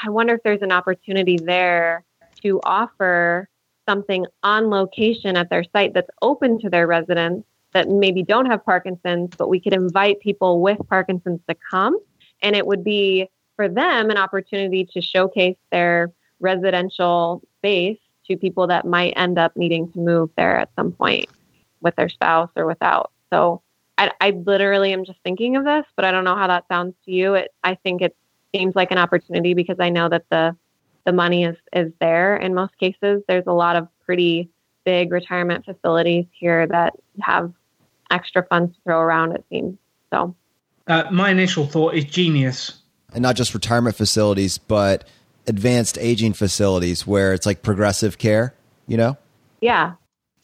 I wonder if there's an opportunity there to offer something on location at their site that's open to their residents that maybe don't have Parkinson's, but we could invite people with Parkinson's to come. And it would be for them an opportunity to showcase their residential space to people that might end up needing to move there at some point with their spouse or without. So I, I literally am just thinking of this, but I don't know how that sounds to you. It, I think it seems like an opportunity because I know that the the money is, is there in most cases. There's a lot of pretty big retirement facilities here that have extra funds to throw around, it seems. So uh, my initial thought is genius. And not just retirement facilities, but advanced aging facilities where it's like progressive care, you know? Yeah.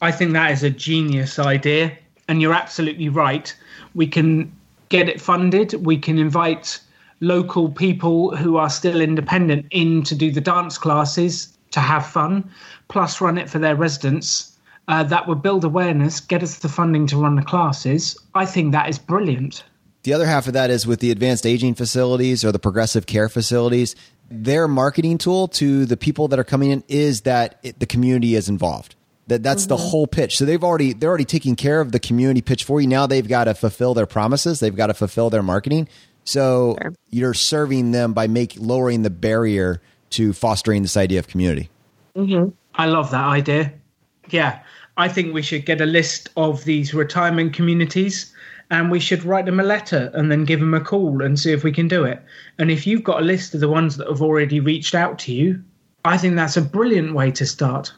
I think that is a genius idea. And you're absolutely right. We can get it funded. We can invite local people who are still independent in to do the dance classes, to have fun, plus run it for their residents. Uh, that would build awareness, get us the funding to run the classes. I think that is brilliant. The other half of that is with the advanced aging facilities or the progressive care facilities. Their marketing tool to the people that are coming in is that it, the community is involved. That that's mm-hmm. the whole pitch. So they've already they're already taking care of the community pitch for you. Now they've got to fulfill their promises. They've got to fulfill their marketing. So sure. you're serving them by make lowering the barrier to fostering this idea of community. Mm-hmm. I love that idea. Yeah, I think we should get a list of these retirement communities and we should write them a letter and then give them a call and see if we can do it. And if you've got a list of the ones that have already reached out to you, I think that's a brilliant way to start.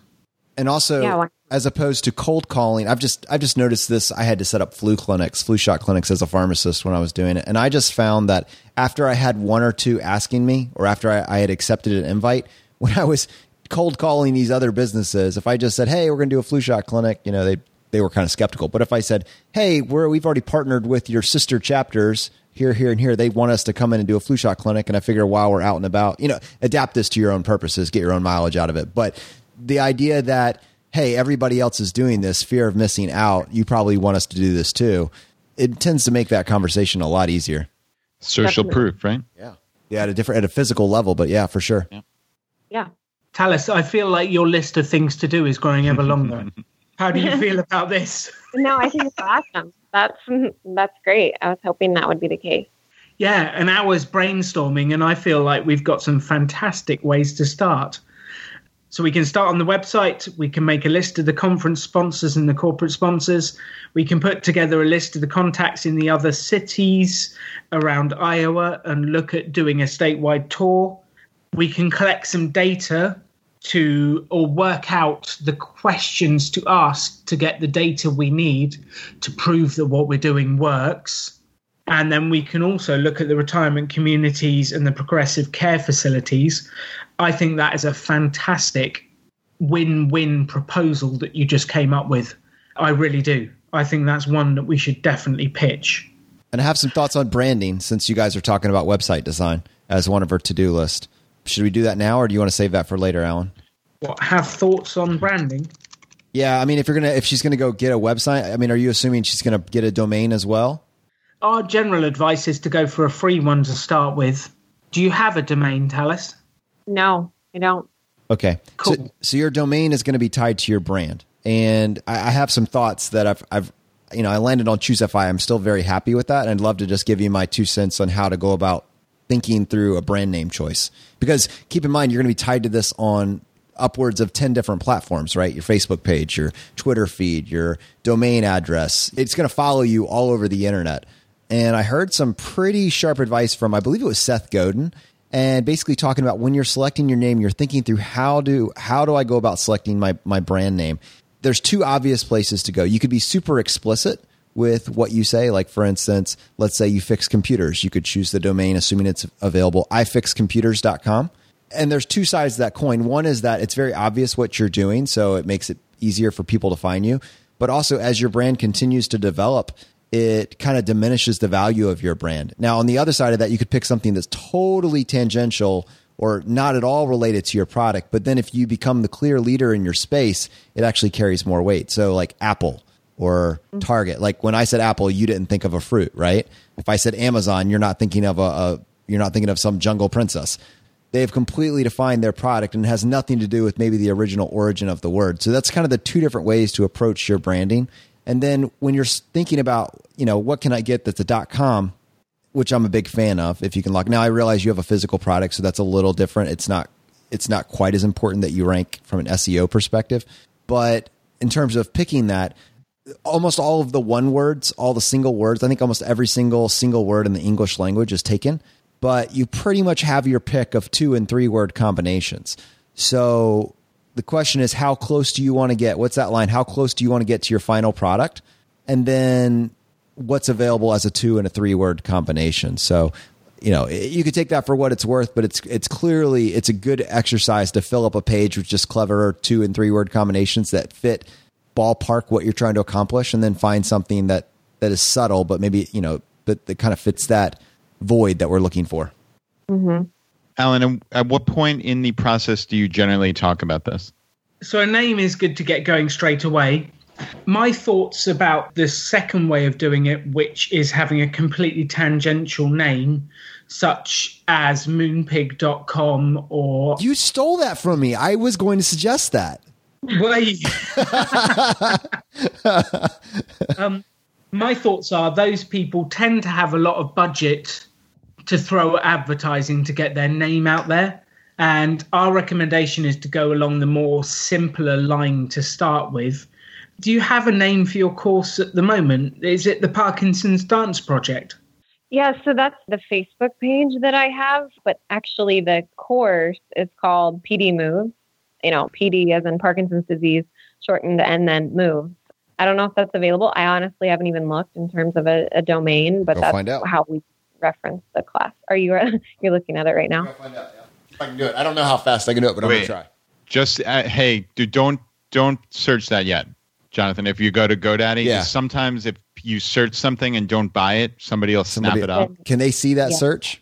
And also, yeah, well, as opposed to cold calling, I've just I've just noticed this. I had to set up flu clinics, flu shot clinics as a pharmacist when I was doing it. And I just found that after I had one or two asking me, or after I, I had accepted an invite, when I was cold calling these other businesses, if I just said, hey, we're going to do a flu shot clinic, you know, they they were kind of skeptical. But if I said, hey, we're, we've already partnered with your sister chapters here, here, and here, they want us to come in and do a flu shot clinic. And I figure while we're out and about, you know, adapt this to your own purposes, get your own mileage out of it. But the idea that, hey, everybody else is doing this, fear of missing out, you probably want us to do this too. It tends to make that conversation a lot easier. Social Definitely. proof, right? Yeah. Yeah, at a different, at a physical level, but yeah, for sure. Yeah. yeah. Tallis, I feel like your list of things to do is growing ever longer. How do you feel about this? No, I think it's awesome. That's, that's great. I was hoping that would be the case. Yeah, an hour's brainstorming, and I feel like we've got some fantastic ways to start. So we can start on the website, we can make a list of the conference sponsors and the corporate sponsors, we can put together a list of the contacts in the other cities around Iowa and look at doing a statewide tour. We can collect some data to or work out the questions to ask to get the data we need to prove that what we're doing works. And then we can also look at the retirement communities and the progressive care facilities. I think that is a fantastic win-win proposal that you just came up with. I really do. I think that's one that we should definitely pitch. And I have some thoughts on branding since you guys are talking about website design as one of our to-do list. Should we do that now or do you want to save that for later, Alan? What, have thoughts on branding? Yeah, I mean, if you're gonna, if she's going to go get a website, I mean, are you assuming she's going to get a domain as well? Our general advice is to go for a free one to start with. Do you have a domain, Tallis? No, I don't. Okay. Cool. So, so your domain is going to be tied to your brand. And I, I have some thoughts that I've, I've, you know, I landed on ChooseFI. I'm still very happy with that. And I'd love to just give you my two cents on how to go about thinking through a brand name choice. Because keep in mind, you're going to be tied to this on upwards of ten different platforms, right? Your Facebook page, your Twitter feed, your domain address. It's going to follow you all over the internet. And I heard some pretty sharp advice from, I believe it was Seth Godin, and basically talking about when you're selecting your name, you're thinking through how do how do I go about selecting my my brand name? There's two obvious places to go. You could be super explicit with what you say. Like for instance, let's say you fix computers. You could choose the domain, assuming it's available, i fix computers dot com. And there's two sides to that coin. One is that it's very obvious what you're doing, so it makes it easier for people to find you. But also as your brand continues to develop, it kind of diminishes the value of your brand. Now, on the other side of that, you could pick something that's totally tangential or not at all related to your product. But then if you become the clear leader in your space, it actually carries more weight. So like Apple or Target, like when I said Apple, you didn't think of a fruit, right? If I said Amazon, you're not thinking of a, a you're not thinking of some jungle princess. They've completely defined their product and it has nothing to do with maybe the original origin of the word. So that's kind of the two different ways to approach your branding. And then when you're thinking about, you know, what can I get that's a .com, which I'm a big fan of, if you can lock. Now, I realize you have a physical product, so that's a little different. It's not it's not quite as important that you rank from an S E O perspective. But in terms of picking that, almost all of the one words, all the single words, I think almost every single single word in the English language is taken. But you pretty much have your pick of two and three word combinations. So the question is, how close do you want to get? What's that line? How close do you want to get to your final product? And then what's available as a two and a three word combination? So, you know, you could take that for what it's worth, but it's, it's clearly, it's a good exercise to fill up a page with just clever two and three word combinations that fit ballpark what you're trying to accomplish. And then find something that, that is subtle, but maybe, you know, but that kind of fits that void that we're looking for. Mm-hmm. Alan, at what point in the process do you generally talk about this? So a name is good to get going straight away. My thoughts about the second way of doing it, which is having a completely tangential name, such as moonpig dot com or... You stole that from me. I was going to suggest that. Well, um, my thoughts are those people tend to have a lot of budget to throw at advertising to get their name out there. And our recommendation is to go along the more simpler line to start with. Do you have a name for your course at the moment? Is it the Parkinson's Stance Project? Yeah, so that's the Facebook page that I have, but actually the course is called P D Move, you know, P D as in Parkinson's disease, shortened, and then Move. I don't know if that's available. I honestly haven't even looked in terms of a, a domain, but I'll that's how we reference the class. Are you you're looking at it right now? I'll find out, yeah. If I can do it. I don't know how fast I can do it, but Wait, I'm going to try. Just, uh, hey, dude, don't don't search that yet. Jonathan, if you go to GoDaddy, yeah. sometimes if you search something and don't buy it, somebody will snap somebody, it up. Can they see that yeah. search?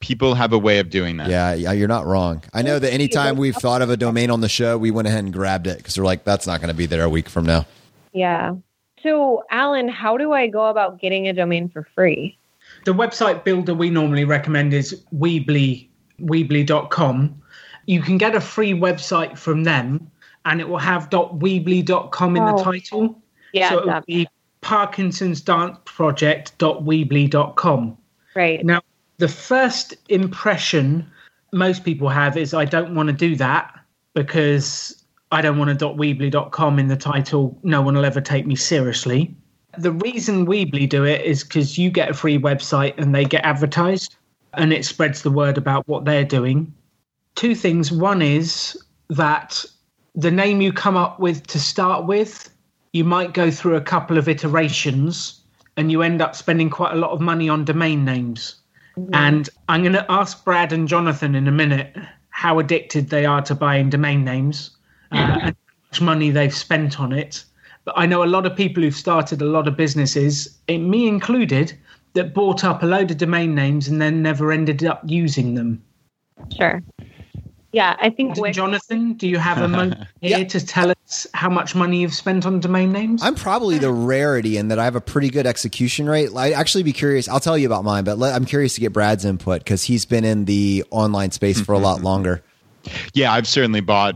People have a way of doing that. Yeah, yeah, you're not wrong. I know that anytime we've thought of a domain on the show, we went ahead and grabbed it because we're like, that's not going to be there a week from now. Yeah. So, Alan, how do I go about getting a domain for free? The website builder we normally recommend is Weebly, weebly dot com. You can get a free website from them. And it will have .weebly dot com in oh. the title. Yeah, so it will be parkinsons dance project dot weebly dot com. Right. Now, the first impression most people have is, I don't want to do that because I don't want a .weebly dot com in the title. No one will ever take me seriously. The reason Weebly do it is because you get a free website and they get advertised, and it spreads the word about what they're doing. Two things. One is that... the name you come up with to start with, you might go through a couple of iterations and you end up spending quite a lot of money on domain names. Mm-hmm. And I'm going to ask Brad and Jonathan in a minute how addicted they are to buying domain names uh, and how much money they've spent on it. But I know a lot of people who've started a lot of businesses, me included, that bought up a load of domain names and then never ended up using them. Sure. Yeah, I think... Wix- Jonathan, do you have a moment here yeah. to tell us how much money you've spent on domain names? I'm probably the rarity in that I have a pretty good execution rate. I'd actually be curious. I'll tell you about mine, but let, I'm curious to get Brad's input because he's been in the online space for a lot longer. Yeah, I've certainly bought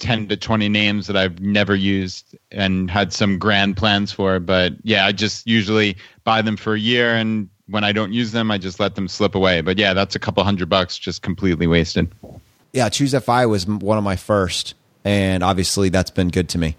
ten to twenty names that I've never used and had some grand plans for. But yeah, I just usually buy them for a year. And when I don't use them, I just let them slip away. But yeah, that's a couple hundred bucks just completely wasted. Yeah, ChooseFI was one of my first, and obviously that's been good to me.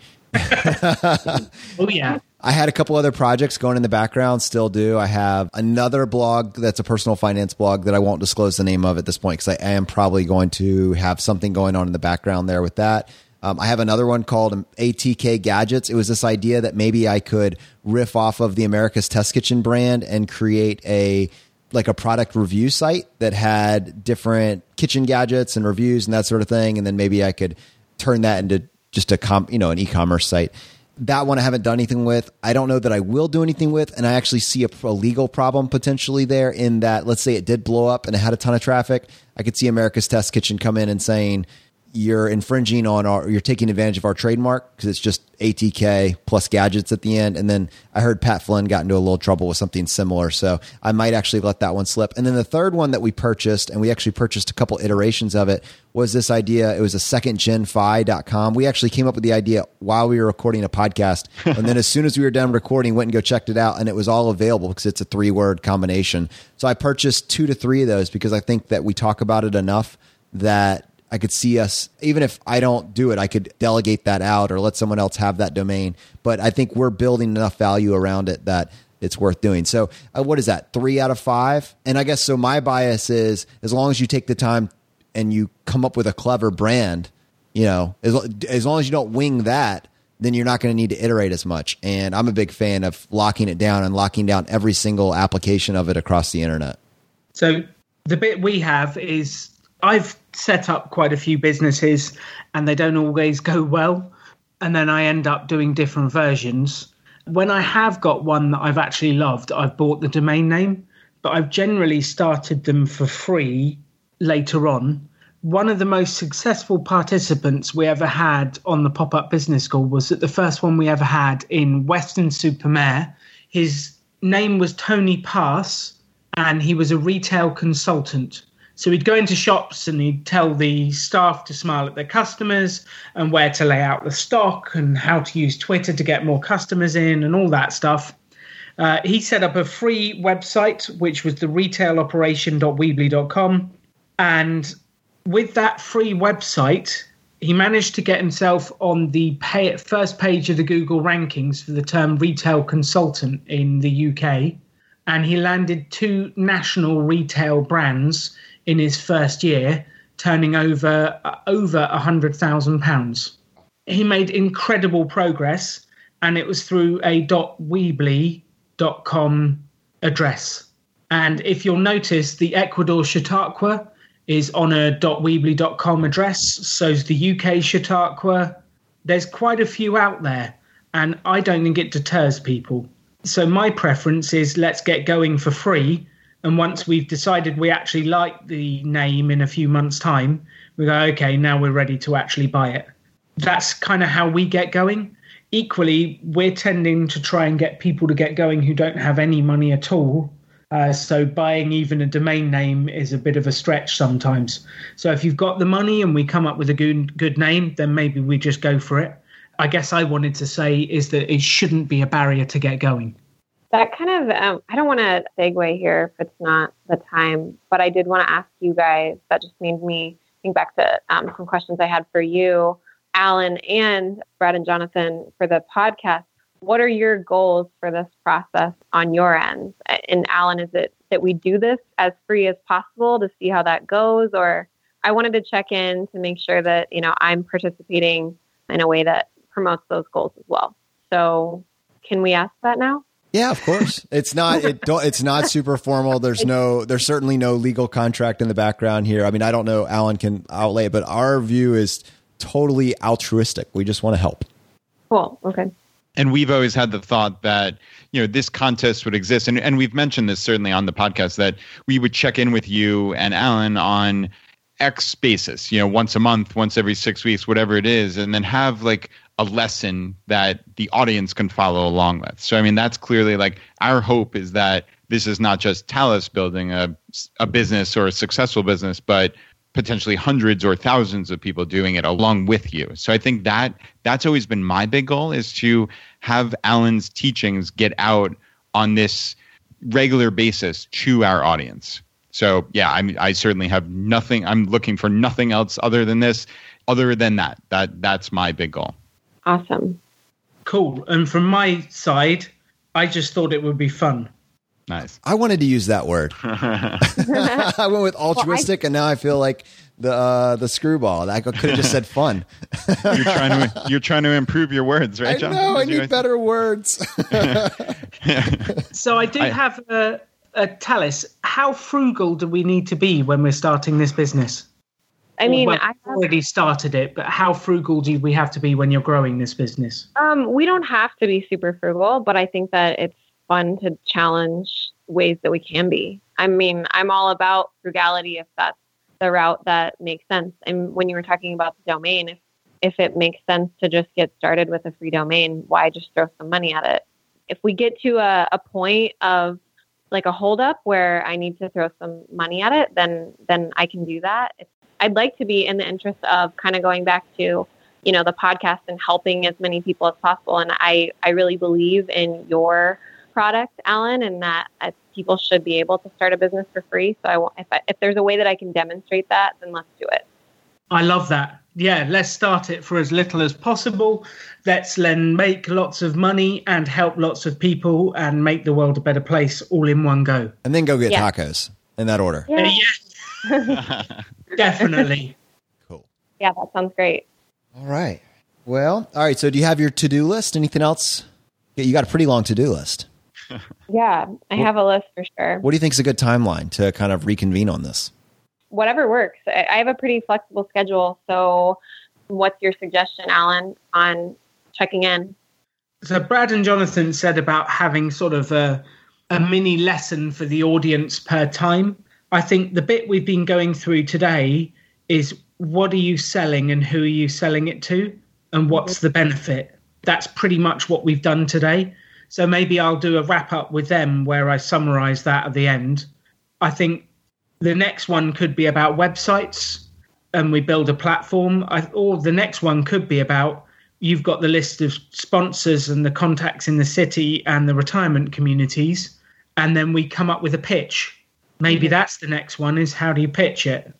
Oh, yeah. I had a couple other projects going in the background, still do. I have another blog that's a personal finance blog that I won't disclose the name of at this point because I am probably going to have something going on in the background there with that. Um, I have another one called A T K Gadgets. It was this idea that maybe I could riff off of the America's Test Kitchen brand and create a... like a product review site that had different kitchen gadgets and reviews and that sort of thing. And then maybe I could turn that into just a comp, you know, an e-commerce site. That one I haven't done anything with. I don't know that I will do anything with. And I actually see a, a legal problem potentially there in that, let's say it did blow up and it had a ton of traffic. I could see America's Test Kitchen come in and saying, you're infringing on our, you're taking advantage of our trademark because it's just A T K plus gadgets at the end. And then I heard Pat Flynn got into a little trouble with something similar. So I might actually let that one slip. And then the third one that we purchased, and we actually purchased a couple iterations of it, was this idea. It was a second gen fi dot com. We actually came up with the idea while we were recording a podcast. And then as soon as we were done recording, went and go checked it out. And it was all available because it's a three word combination. So I purchased two to three of those because I think that we talk about it enough that I could see us, even if I don't do it, I could delegate that out or let someone else have that domain. But I think we're building enough value around it that it's worth doing. So uh, what is that? Three out of five? And I guess so my bias is, as long as you take the time and you come up with a clever brand, you know, as, as long as you don't wing that, then you're not going to need to iterate as much. And I'm a big fan of locking it down and locking down every single application of it across the internet. So the bit we have is... I've set up quite a few businesses and they don't always go well. And then I end up doing different versions. When I have got one that I've actually loved, I've bought the domain name, but I've generally started them for free later on one of the most successful participants we ever had on the PopUp Business School was at the first one we ever had in Weston-super-Mare. His name was Tony Pass, and he was a retail consultant. So he'd go into shops and he'd tell the staff to smile at their customers and where to lay out the stock and how to use Twitter to get more customers in and all that stuff. Uh, he set up a free website, which was the retail operation dot weebly dot com. And with that free website, he managed to get himself on the pay- first page of the Google rankings for the term retail consultant in the U K. And he landed two national retail brands in his first year, turning over uh, over one hundred thousand pounds. He made incredible progress, and it was through a .weebly dot com address. And if you'll notice, the Ecuador Chautauqua is on a .weebly dot com address, so's the U K Chautauqua. There's quite a few out there, and I don't think it deters people. So my preference is let's get going for free. And once we've decided we actually like the name in a few months' time, we go, okay, now we're ready to actually buy it. That's kind of how we get going. Equally, we're tending to try and get people to get going who don't have any money at all. Uh, so buying even a domain name is a bit of a stretch sometimes. So if you've got the money and we come up with a good, good name, then maybe we just go for it. I guess I wanted to say is that it shouldn't be a barrier to get going. That kind of, um, I don't want to segue here if it's not the time, but I did want to ask you guys, that just made me think back to um, some questions I had for you, Alan and Brad and Jonathan, for the podcast. What are your goals for this process on your end? And Alan, is it that we do this as free as possible to see how that goes? Or I wanted to check in to make sure that, you know, I'm participating in a way that promotes those goals as well. So can we ask that now? Yeah, of course. It's not, it don't, it's not super formal. There's no, there's certainly no legal contract in the background here. I mean, I don't know, Alan can outlay it, but our view is totally altruistic. We just want to help. Cool. Okay. And we've always had the thought that, you know, this contest would exist. And, and we've mentioned this certainly on the podcast that we would check in with you and Alan on X basis, you know, once a month, once every six weeks, whatever it is, and then have like a lesson that the audience can follow along with. So, I mean, that's clearly like our hope is that this is not just Tallis building a, a business or a successful business, but potentially hundreds or thousands of people doing it along with you. So I think that that's always been my big goal, is to have Alan's teachings get out on this regular basis to our audience. So yeah, I mean, I certainly have nothing. I'm looking for nothing else other than this, other than that, that that's my big goal. Awesome. Cool. And from my side, I just thought it would be fun. Nice. I wanted to use that word. I went with altruistic, well, I, and now I feel like the uh, the screwball. I could have just said fun. you're trying to you're trying to improve your words, right, John? No, I need always... better words. Yeah. So I do I, have a, a Tallis. How frugal do we need to be when we're starting this business? I mean, well, I have, already started it, but how frugal do we have to be when you're growing this business? Um, we don't have to be super frugal, but I think that it's fun to challenge ways that we can be. I mean, I'm all about frugality if that's the route that makes sense. And when you were talking about the domain, if, if it makes sense to just get started with a free domain, why just throw some money at it? If we get to a, a point of like a holdup where I need to throw some money at it, then then I can do that. It's, I'd like to be in the interest of kind of going back to, you know, the podcast and helping as many people as possible. And I, I really believe in your product, Alan, and that uh, people should be able to start a business for free. So I, want, if, I, if there's a way that I can demonstrate that, then let's do it. I love that. Yeah, let's start it for as little as possible. Let's then make lots of money and help lots of people and make the world a better place all in one go. And then go get yeah. tacos in that order. Yeah. Uh, yeah. Definitely. Cool. Yeah, that sounds great. All right. Well, all right. So do you have your to-do list? Anything else? Yeah, you got a pretty long to-do list. Yeah, I have a list for sure. What do you think is a good timeline to kind of reconvene on this? Whatever works. I have a pretty flexible schedule. So what's your suggestion, Alan, on checking in? So Brad and Jonathan said about having sort of a, a mini lesson for the audience per time. I think the bit we've been going through today is what are you selling and who are you selling it to and what's the benefit? That's pretty much what we've done today. So maybe I'll do a wrap up with them where I summarize that at the end. I think the next one could be about websites and we build a platform. I, or the next one could be about you've got the list of sponsors and the contacts in the city and the retirement communities. And then we come up with a pitch. Maybe that's the next one, is how do you pitch it?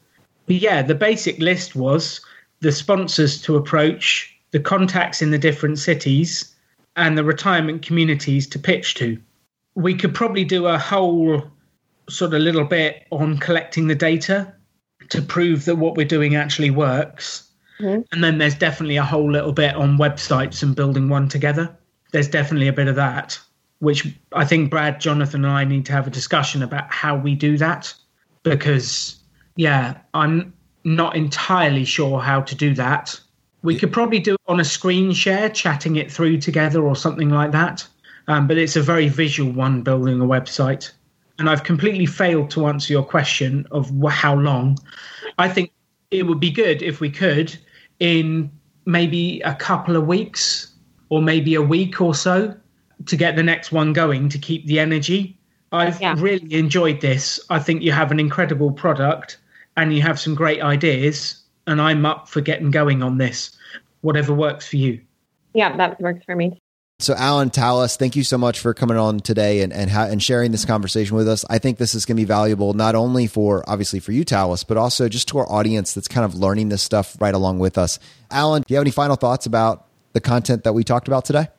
But yeah, the basic list was the sponsors to approach, the contacts in the different cities, and the retirement communities to pitch to. We could probably do a whole sort of little bit on collecting the data to prove that what we're doing actually works. Mm-hmm. And then there's definitely a whole little bit on websites and building one together. There's definitely a bit of that, which I think Brad, Jonathan, and I need to have a discussion about how we do that, because, yeah, I'm not entirely sure how to do that. We could probably do it on a screen share, chatting it through together or something like that. Um, but it's a very visual one, building a website. And I've completely failed to answer your question of how long. I think it would be good if we could in maybe a couple of weeks or maybe a week or so to get the next one going to keep the energy. I've yeah. really enjoyed this. I think you have an incredible product and you have some great ideas. And I'm up for getting going on this. Whatever works for you. Yeah, that works for me. So Alan, Tallis, thank you so much for coming on today and and, ha- and sharing this conversation with us. I think this is going to be valuable, not only for, obviously for you, Tallis, but also just to our audience that's kind of learning this stuff right along with us. Alan, do you have any final thoughts about the content that we talked about today?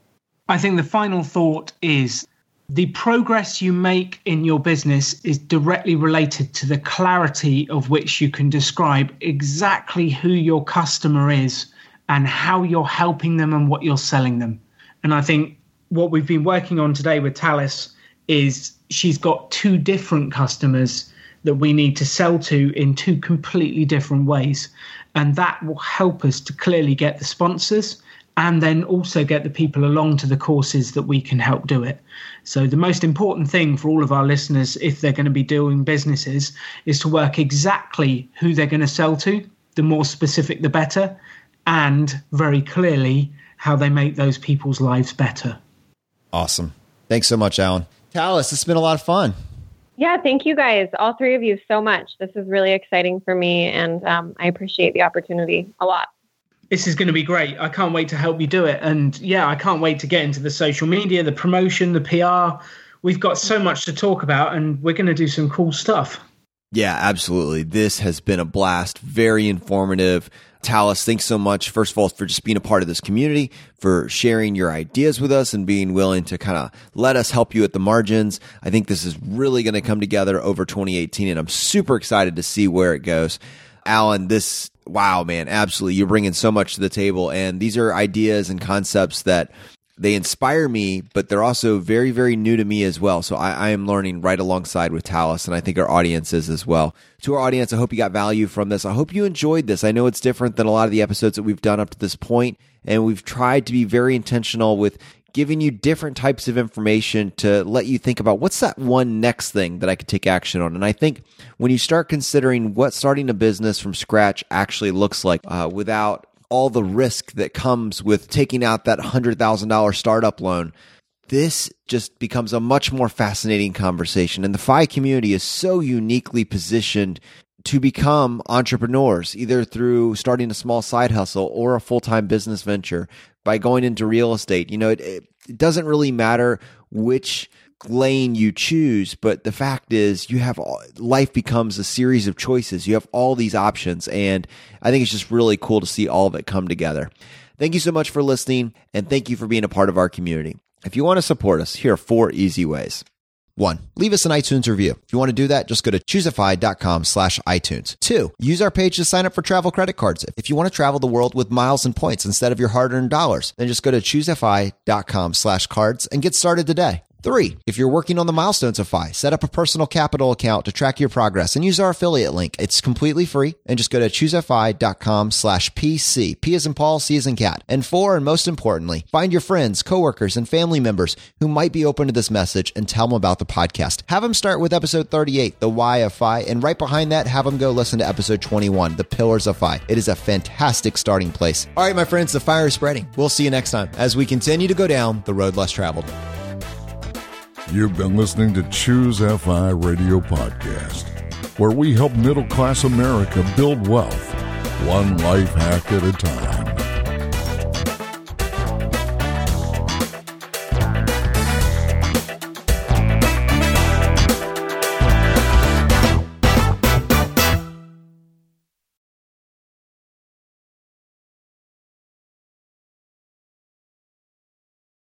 I think the final thought is the progress you make in your business is directly related to the clarity of which you can describe exactly who your customer is and how you're helping them and what you're selling them. And I think what we've been working on today with Tallis is she's got two different customers that we need to sell to in two completely different ways. And that will help us to clearly get the sponsors and then also get the people along to the courses that we can help do it. So the most important thing for all of our listeners, if they're going to be doing businesses, is to work exactly who they're going to sell to. The more specific, the better. And very clearly how they make those people's lives better. Awesome. Thanks so much, Alan. Tallis, it's been a lot of fun. Yeah, thank you guys, all three of you so much. This is really exciting for me, and um, I appreciate the opportunity a lot. This is going to be great. I can't wait to help you do it. And yeah, I can't wait to get into the social media, the promotion, the P R. We've got so much to talk about, and we're going to do some cool stuff. Yeah, absolutely. This has been a blast. Very informative. Tallis, thanks so much, first of all, for just being a part of this community, for sharing your ideas with us and being willing to kind of let us help you at the margins. I think this is really going to come together over twenty eighteen, and I'm super excited to see where it goes. Alan, this, wow, man, absolutely. You're bringing so much to the table, and these are ideas and concepts that they inspire me, but they're also very, very new to me as well. So I, I am learning right alongside with Tallis, and I think our audience is as well. To our audience, I hope you got value from this. I hope you enjoyed this. I know it's different than a lot of the episodes that we've done up to this point, and we've tried to be very intentional with giving you different types of information to let you think about what's that one next thing that I could take action on. And I think when you start considering what starting a business from scratch actually looks like uh, without all the risk that comes with taking out that one hundred thousand dollars startup loan, this just becomes a much more fascinating conversation. And the F I community is so uniquely positioned to become entrepreneurs, either through starting a small side hustle or a full-time business venture, by going into real estate. You know, it, it doesn't really matter which lane you choose, but the fact is you have all, life becomes a series of choices. You have all these options, and I think it's just really cool to see all of it come together. Thank you so much for listening, and thank you for being a part of our community. If you want to support us, here are four easy ways. One, leave us an iTunes review. If you want to do that, just go to ChooseFI.com slash iTunes. Two, use our page to sign up for travel credit cards. If you want to travel the world with miles and points instead of your hard-earned dollars, then just go to ChooseFI.com slash cards and get started today. Three, if you're working on the milestones of F I, set up a personal capital account to track your progress and use our affiliate link. It's completely free. And just go to ChooseFI.com slash PC. P as in Paul, C as in cat. And four, and most importantly, find your friends, coworkers, and family members who might be open to this message and tell them about the podcast. Have them start with episode thirty-eight, The Why of F I, and right behind that, have them go listen to episode twenty-one, The Pillars of F I. It is a fantastic starting place. All right, my friends, the fire is spreading. We'll see you next time as we continue to go down the road less traveled. You've been listening to Choose F I Radio Podcast, where we help middle-class America build wealth, one life hack at a time.